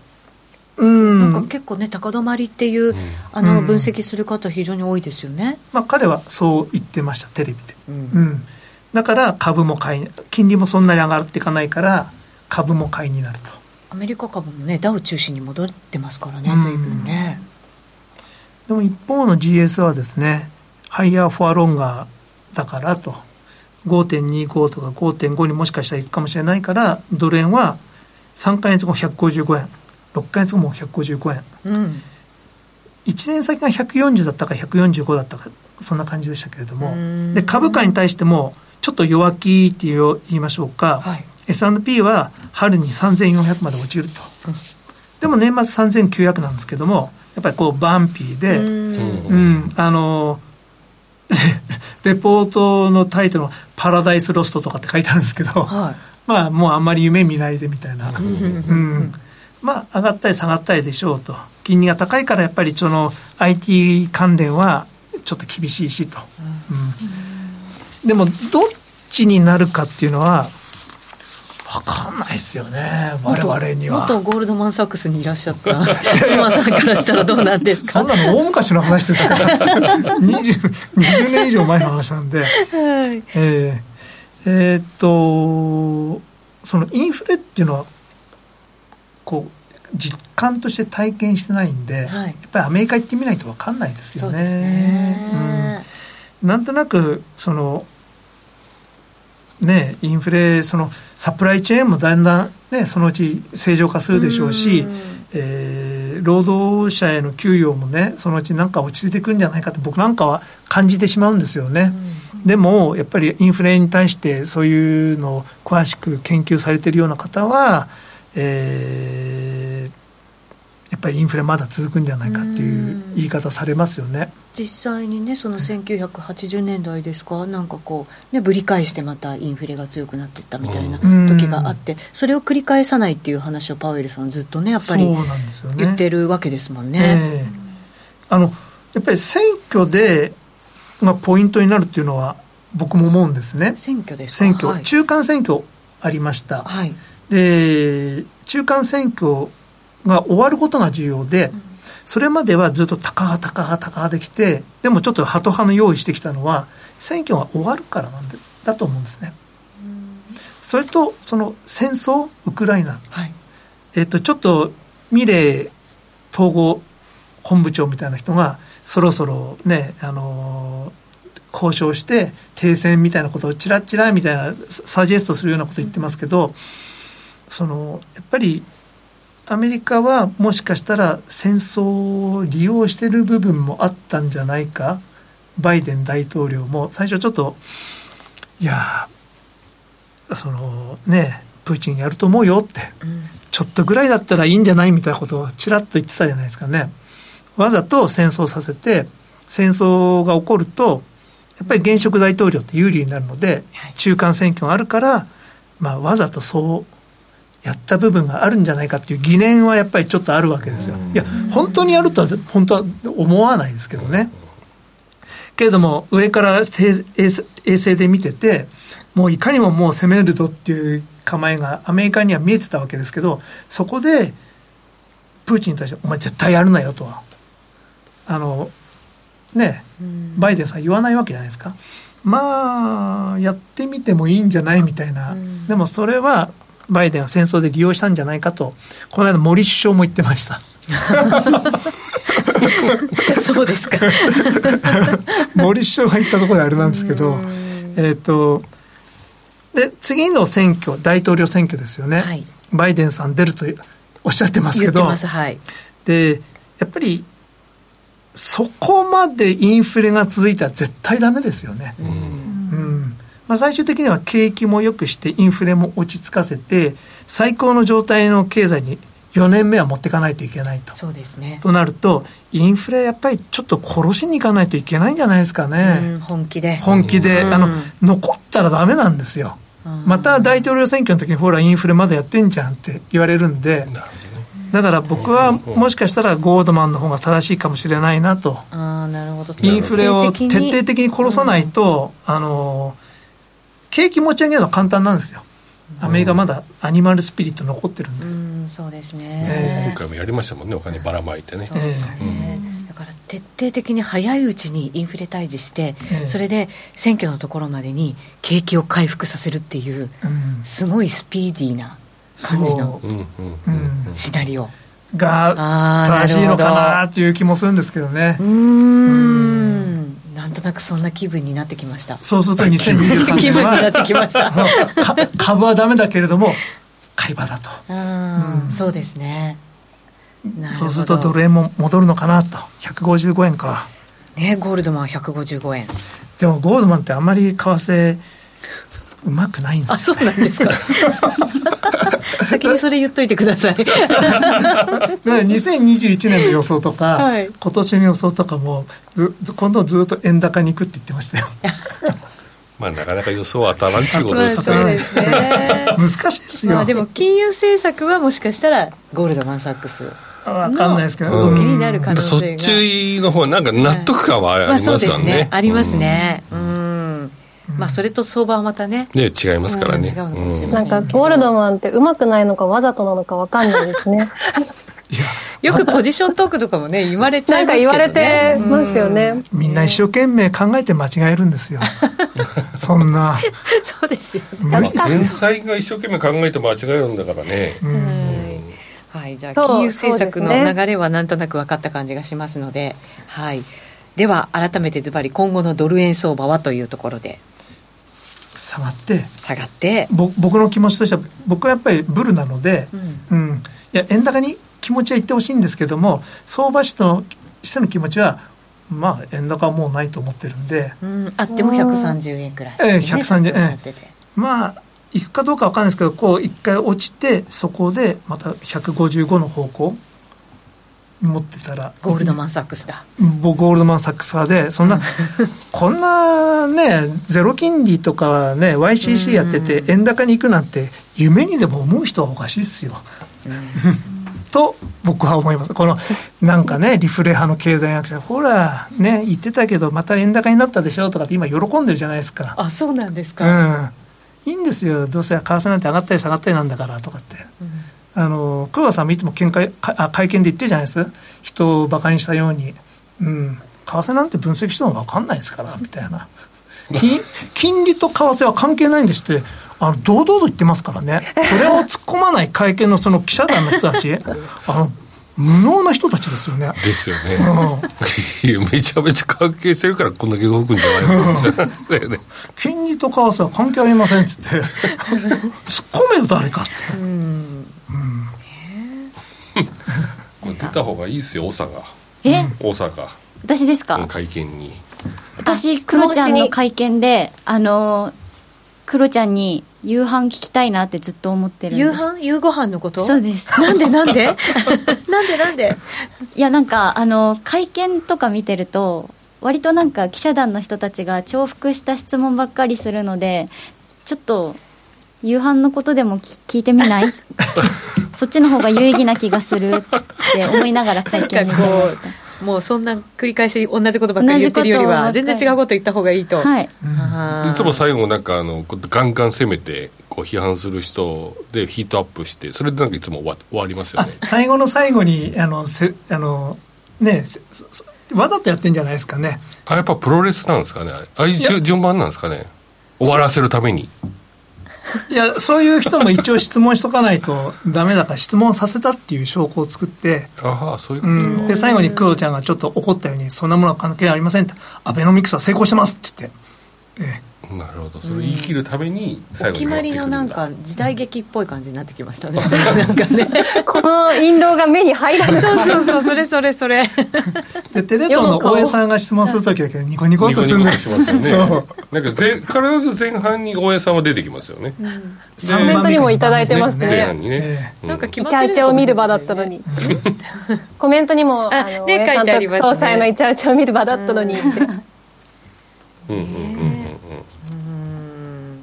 うん、なんか結構ね高止まりっていう、うん、あの分析する方非常に多いですよね、うん、まあ、彼はそう言ってましたテレビで、うんうん、だから株も買い、金利もそんなに上がっていかないから株も買いになると。アメリカ株もねダウ中心に戻ってますからね、随分ね、うん、でも一方の ジーエス はですねハイヤーフォアロンガーだからとごてんにご とか ごてんご にもしかしたらいくかもしれないから、ドル円はさんかげつごひゃくごじゅうごえん、ろっかげつごもひゃくごじゅうごえん、うん、いちねん先がひゃくよんじゅうだったかひゃくよんじゅうごだったかそんな感じでしたけれども、で株価に対してもちょっと弱気って言いましょうか、はい、エスアンドピー は春にさんぜんよんひゃくまで落ちると、うん、でも年末さんぜんきゅうひゃくなんですけども、やっぱりこうバンピーで、うん、うん、あのレポートのタイトルのパラダイスロストとかって書いてあるんですけど、はい、まあもうあんまり夢見ないでみたいな、うん、まあ上がったり下がったりでしょうと、金利が高いからやっぱりその アイティー 関連はちょっと厳しいしと、うん、でもどっちになるかっていうのは分かんないですよね、我々には。元ゴールドマンサックスにいらっしゃった島さんからしたらどうなんですか。そんなの大昔の話してたからにじゅうねん以上前の話なんで、はい、えーえー、っとそのインフレっていうのはこう実感として体験してないんで、はい、やっぱりアメリカ行ってみないと分かんないですよね。そうですね、うん、なんとなくそのね、インフレ、そのサプライチェーンもだんだん、ね、そのうち正常化するでしょうし、う、えー、労働者への給与もね、そのうちなんか落ち着いてくるんじゃないかって僕なんかは感じてしまうんですよね。でもやっぱりインフレに対してそういうのを詳しく研究されているような方は、えー、やっぱりインフレまだ続くんじゃないかっていう言い方されますよね。実際にね、そのせんきゅうひゃくはちじゅうねんだいですか、なんかこう、ね、ぶり返してまたインフレが強くなっていったみたいな時があって、うん、それを繰り返さないっていう話をパウエルさんずっとね、やっぱり言ってるわけですもんね。そうなんですよね、えー、あのやっぱり選挙で、まあ、ポイントになるっていうのは僕も思うんですね。選挙ですか。選挙、はい、中間選挙ありました、はい、で中間選挙が終わることが重要で、うん、それまではずっと高派高派高派できて、でもちょっとハト派の用意してきたのは選挙が終わるからなんでだと思うんですね。それとその戦争、ウクライナ、はい、えー、とちょっとミレー統合本部長みたいな人がそろそろね、あのー、交渉して停戦みたいなことをチラッチラみたいなサジェストするようなこと言ってますけど、そのやっぱりアメリカはもしかしたら戦争を利用している部分もあったんじゃないか。バイデン大統領も最初ちょっと、いやそのね、プーチンやると思うよって、うん、ちょっとぐらいだったらいいんじゃないみたいなことをちらっと言ってたじゃないですかね。わざと戦争させて、戦争が起こるとやっぱり現職大統領って有利になるので、中間選挙があるから、まあ、わざとそうやった部分があるんじゃないかっていう疑念はやっぱりちょっとあるわけですよ。いや本当にやるとは本当は思わないですけどね。けれども上から衛星で見てて、もういかにももう攻めるぞっていう構えがアメリカには見えてたわけですけど、そこでプーチンに対してお前絶対やるなよとは、あのね、バイデンさん言わないわけじゃないですか。まあやってみてもいいんじゃないみたいな。でもそれはバイデンは戦争で利用したんじゃないかと、この間森首相も言ってましたそうですか森首相が言ったところであれなんですけど、えー、とで次の選挙、大統領選挙ですよね、はい、バイデンさん出るとおっしゃってますけど、言ってます、はい、でやっぱりそこまでインフレが続いたら絶対ダメですよね。うんうん、まあ、最終的には景気も良くしてインフレも落ち着かせて最高の状態の経済によねんめは持っていかないといけないと。そうですね。となるとインフレやっぱりちょっと殺しにいかないといけないんじゃないですかね。うん、本気で本気で、うん、あの残ったらダメなんですよ。うん、また大統領選挙の時にほらインフレまだやってんじゃんって言われるんで、うん、だから僕はもしかしたらゴードマンの方が正しいかもしれないなと。あ、なるほど。インフレを徹底的に殺さないと、うん、あの景気持ち上げるのは簡単なんですよ。アメリカまだアニマルスピリット残ってるんで、うんうん、そうですね、えー、今回もやりましたもんね、お金ばらまいてね。そうですね、うん、だから徹底的に早いうちにインフレ退治して、えー、それで選挙のところまでに景気を回復させるっていう、うん、すごいスピーディーな感じのシナリオが正しいのかなっていう気もするんですけどね。うーん、うーん、なんとなくそんな気分になってきました。そうするとにせんにじゅうさんねんは株はダメだけれども買い場だと。うん、うん、そうですね。なるほど。そうするとドル円も戻るのかなと。ひゃくごじゅうごえんか、ね、ゴールドマンひゃくごじゅうごえんでもゴールドマンってあんまり為替うまくないんですよ、ね、あ、そうなんですか先にそれ言っといてくださいにせんにじゅういちねんの予想とか、はい、今年の予想とかもず今度ずっと円高に行くって言ってましたよまあなかなか予想は当たらんということですね。そうですね難しいですよ、まあ、でも金融政策はもしかしたらゴールドマンサックス分かんないですけど、うん、気になる可能性がそっちの方なんか納得感はありますよね。はい、まあそうですね、ありますね。うん、うん、まあ、それと相場はまた ね, ね違いますからね、うん、違うのかもしれませんけど、なんかゴールドマンってうまくないのかわざとなのか分かんないですねいやよくポジショントークとかもね言われちゃいますけどね、なんか言われてますよね。みんな一生懸命考えて間違えるんですよそんなそうですよね、天才が一生懸命考えて間違えるんだからね、うんうん、はい、じゃあ金融政策の流れはなんとなく分かった感じがしますので、はい、では改めてズバリ今後のドル円相場はというところで、下がって下がってぼ僕の気持ちとしては、僕はやっぱりブルなので、うんうん、いや円高に気持ちは言ってほしいんですけども、相場師としての気持ちはまあ円高はもうないと思ってるんで、うん、あってもひゃくさんじゅうえんくらい、えー、ひゃくさんじゅうえん、えー、まあ行くかどうかわかんないですけど、こう一回落ちてそこでまたひゃくごじゅうごの方向持ってたら、ゴールドマンサックスだ、僕ゴールドマンサックス派で、そんなこんなねゼロ金利とかね ワイシーシー やってて円高に行くなんて夢にでも思う人はおかしいっすよ、うんと僕は思います。このなんかねリフレ派の経済学者、ほらね言ってたけどまた円高になったでしょとかって今喜んでるじゃないですか。あ、そうなんですか、うん、いいんですよ、どうせ為替なんて上がったり下がったりなんだからとかって、うん、あの黒田さんもいつも見解か会見で言ってるじゃないですか、人をバカにしたように、うん、為替なんて分析しても分かんないですからみたいな金利と為替は関係ないんですってあの堂々と言ってますからね。それを突っ込まない会見のその記者団の人たちあの無能な人たちですよね。ですよね、うん、めちゃめちゃ関係してるからこんだけ動くんじゃないの、うん、だよね、金利と為替は関係ありませんっつって突っ込めよ誰かってうん、うん、これ出た方がいいですよ、大阪え大阪私ですか、会見に私クロちゃんの会見であのクロちゃんに夕飯聞きたいなってずっと思ってる。夕飯夕ご飯のこと？そうです。なんでなんでなんでなんでいやなんかあの会見とか見てると割となんか記者団の人たちが重複した質問ばっかりするので、ちょっと夕飯のことでも聞いてみないそっちの方が有意義な気がするって思いながら会見見てました。もうそんな繰り返し同じことばっかり言ってるよりは全然違うこと言った方がいいと、はい、いつも最後なんかあのガンガン攻めてこう批判する人でヒートアップして、それでなんかいつも終わ、終わりますよね。最後の最後にあのせあのねわざとやってんじゃないですかね。あ、やっぱプロレスなんですかね、ああいう順番なんですかね、終わらせるために。いや、そういう人も一応質問しとかないとダメだから質問させたっていう証拠を作って、ああそういうこと、うん、で最後にクロちゃんがちょっと怒ったように、そんなものは関係ありませんって、アベノミクスは成功してますっつって、ええ、なるほど、それを言い切るために最後に持ってくるんだ。お決まりのなんか時代劇っぽい感じになってきましたねなんかねこの印籠が目に入らないそうそうそう、それそれそれでテレ東の大江さんが質問するときだけニコニコとするんだ、ニコニコしますよねなんかぜ必ず前半に大江さんは出てきますよね、うん、コメントにもいただいてます ね, ね前半にね、えー、なんか決まってるのかもしれないね、イチャイチャを見る場だったのにコメントにもあの大江さんと総裁のイチャイチャを見る場だったのにってうんうんうん、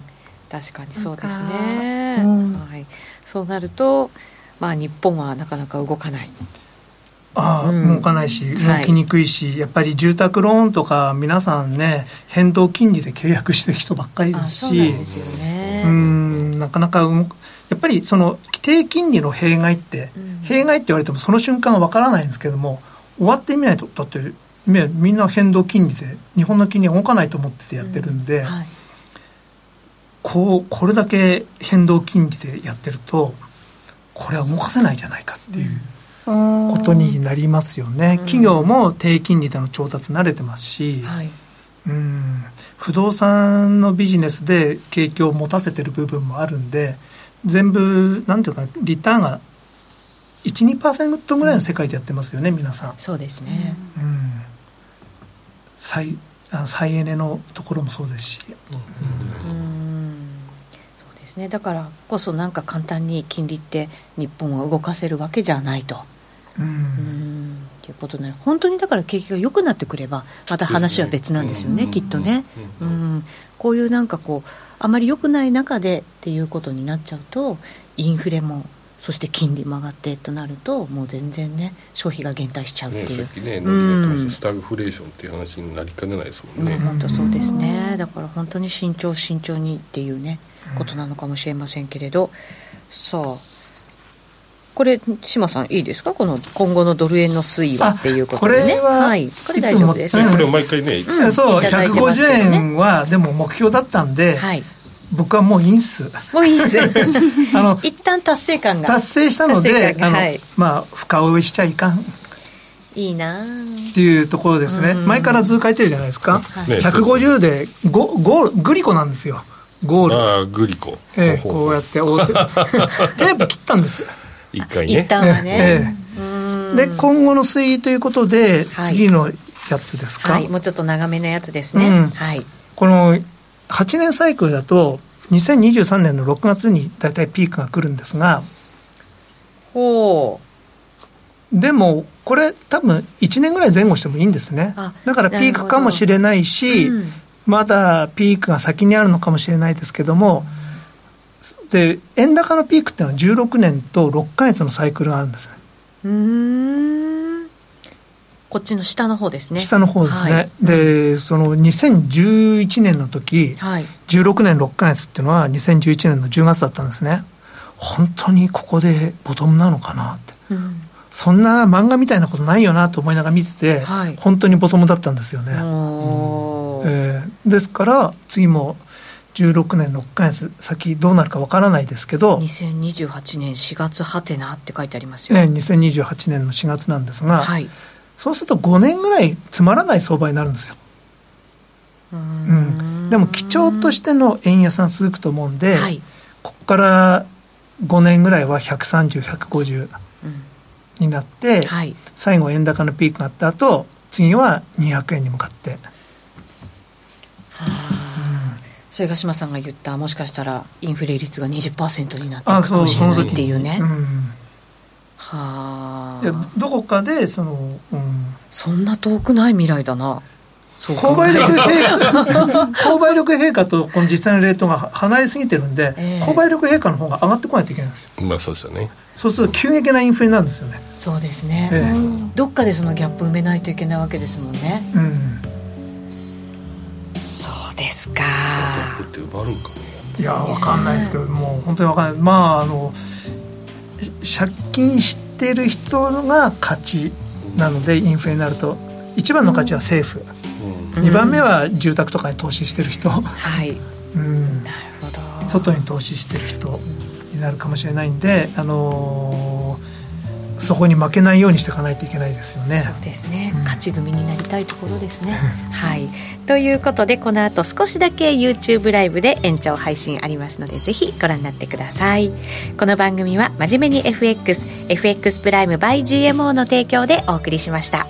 確かにそうですね、うんはい、そうなると、まあ、日本はなかなか動かない、ああ、うん、動かないし動きにくいし、はい、やっぱり住宅ローンとか皆さんね変動金利で契約してる人ばっかりですし、あそうなんですよね、うんなかなか動く、やっぱりその規定金利の弊害って、うん、弊害って言われてもその瞬間は分からないんですけども、終わってみないとだってみんな変動金利で日本の金利は動かないと思っててやってるんで、うんはいこうこれだけ変動金利でやってるとこれは動かせないじゃないかっていうことになりますよね、うん、企業も低金利での調達慣れてますし、はい、うん不動産のビジネスで景気を持たせてる部分もあるんで、全部なんていうかリターンが いちにパーセント ぐらいの世界でやってますよね、うん、皆さんそうですね、うん、再、再エネのところもそうですし、うんうんだからこそなんか簡単に金利って日本は動かせるわけじゃないと、うん、うんということなので、本当にだから景気が良くなってくればまた話は別なんですよね、うん、きっとね、うんうん、こういうなんかこうあまり良くない中でっていうことになっちゃうとインフレもそして金利も上がってとなるともう全然ね消費が減退しちゃうっていう、ね、さっきね、うん、スタグフレーションっていう話になりかねないですもんね。本当そうですね。だから本当に慎重慎重にっていうねことなのかもしれませんけれど、さあこれ島さんいいですか、この今後のドル円の推移はっていうことでね。これは、はい、これ大丈夫です、ね、これを毎回ね、うん、そうひゃくごじゅうえんはでも目標だったんで、はい、僕はもういいんすもういいんすあの一旦達成感が達成したので、あの、はい、まあ深追いしちゃいかんいいなっていうところですね、うん、前から図書いてるじゃないですか、はい、ひゃくごじゅうでゴゴグリコなんですよ、ゴールあーグリコ、えー、こうやって大手テープ切ったんです一回ね、一旦はね、えー、うんで今後の推移ということで、はい、次のやつですか、はい、もうちょっと長めのやつですね、うんはい、このはちねんサイクルだとにせんにじゅうさんねんのろくがつにだいたいピークが来るんですが、ほうでもこれ多分いちねんぐらい前後してもいいんですね。だからピークかもしれないし、うん、まだピークが先にあるのかもしれないですけども、で円高のピークっていうのはじゅうろくねんとろっかげつのサイクルがあるんですね。うーんこっちの下の方ですね。下の方ですね、はい、でそのにせんじゅういちねんの時、はい、じゅうろくねんろっかげつっていうのはにせんじゅういちねんのじゅうがつだったんですね。本当にここでボトムなのかなって、うん、そんな漫画みたいなことないよなと思いながら見てて、はい、本当にボトムだったんですよね、おー、うんえー、ですから次もじゅうろくねんろっかげつ先どうなるかわからないですけど、にせんにじゅうはちねんしがつはてなって書いてありますよね。にせんにじゅうはちねんのしがつなんですが、はい、そうするとごねんぐらいつまらない相場になるんですよ。うーん、うん、でも基調としての円安が続くと思うんで、はい、ここからごねんぐらいはひゃくさんじゅう、ひゃくごじゅうになって、うんはい、最後円高のピークがあった後次はにひゃくえんに向かってはそ島さんが言ったもしかしたらインフレ率が にじゅっパーセント になっていくかもしれないっていうね、うん、はあ。いやどこかでその、うん、そんな遠くない未来だな。そう購買力陛下購買力陛下とこの実際のレートが離れすぎてるんで、えー、購買力陛下の方が上がってこないといけないんですよ。まあそうですよね。そうすると急激なインフレなんですよね。そうですね、えー、どっかでそのギャップ埋めないといけないわけですもんね、うんそうですか。って奪うんかね。いや分かんないですけど、もう本当に分かんない。まああの借金してる人が勝ちなので、インフレになると一番の勝ちは政府、うん、にばんめは住宅とかに投資してる人、うん、はい、うん、なるほど。外に投資してる人になるかもしれないんで、あのー、そこに負けないようにしていかないといけないですよね。そうですね。うん、勝ち組になりたいところですね。はい。ということでこの後少しだけ YouTube ライブで延長配信ありますのでぜひご覧になってください。この番組は真面目に エフエックス エフエックス プライム by ジーエムオー の提供でお送りしました。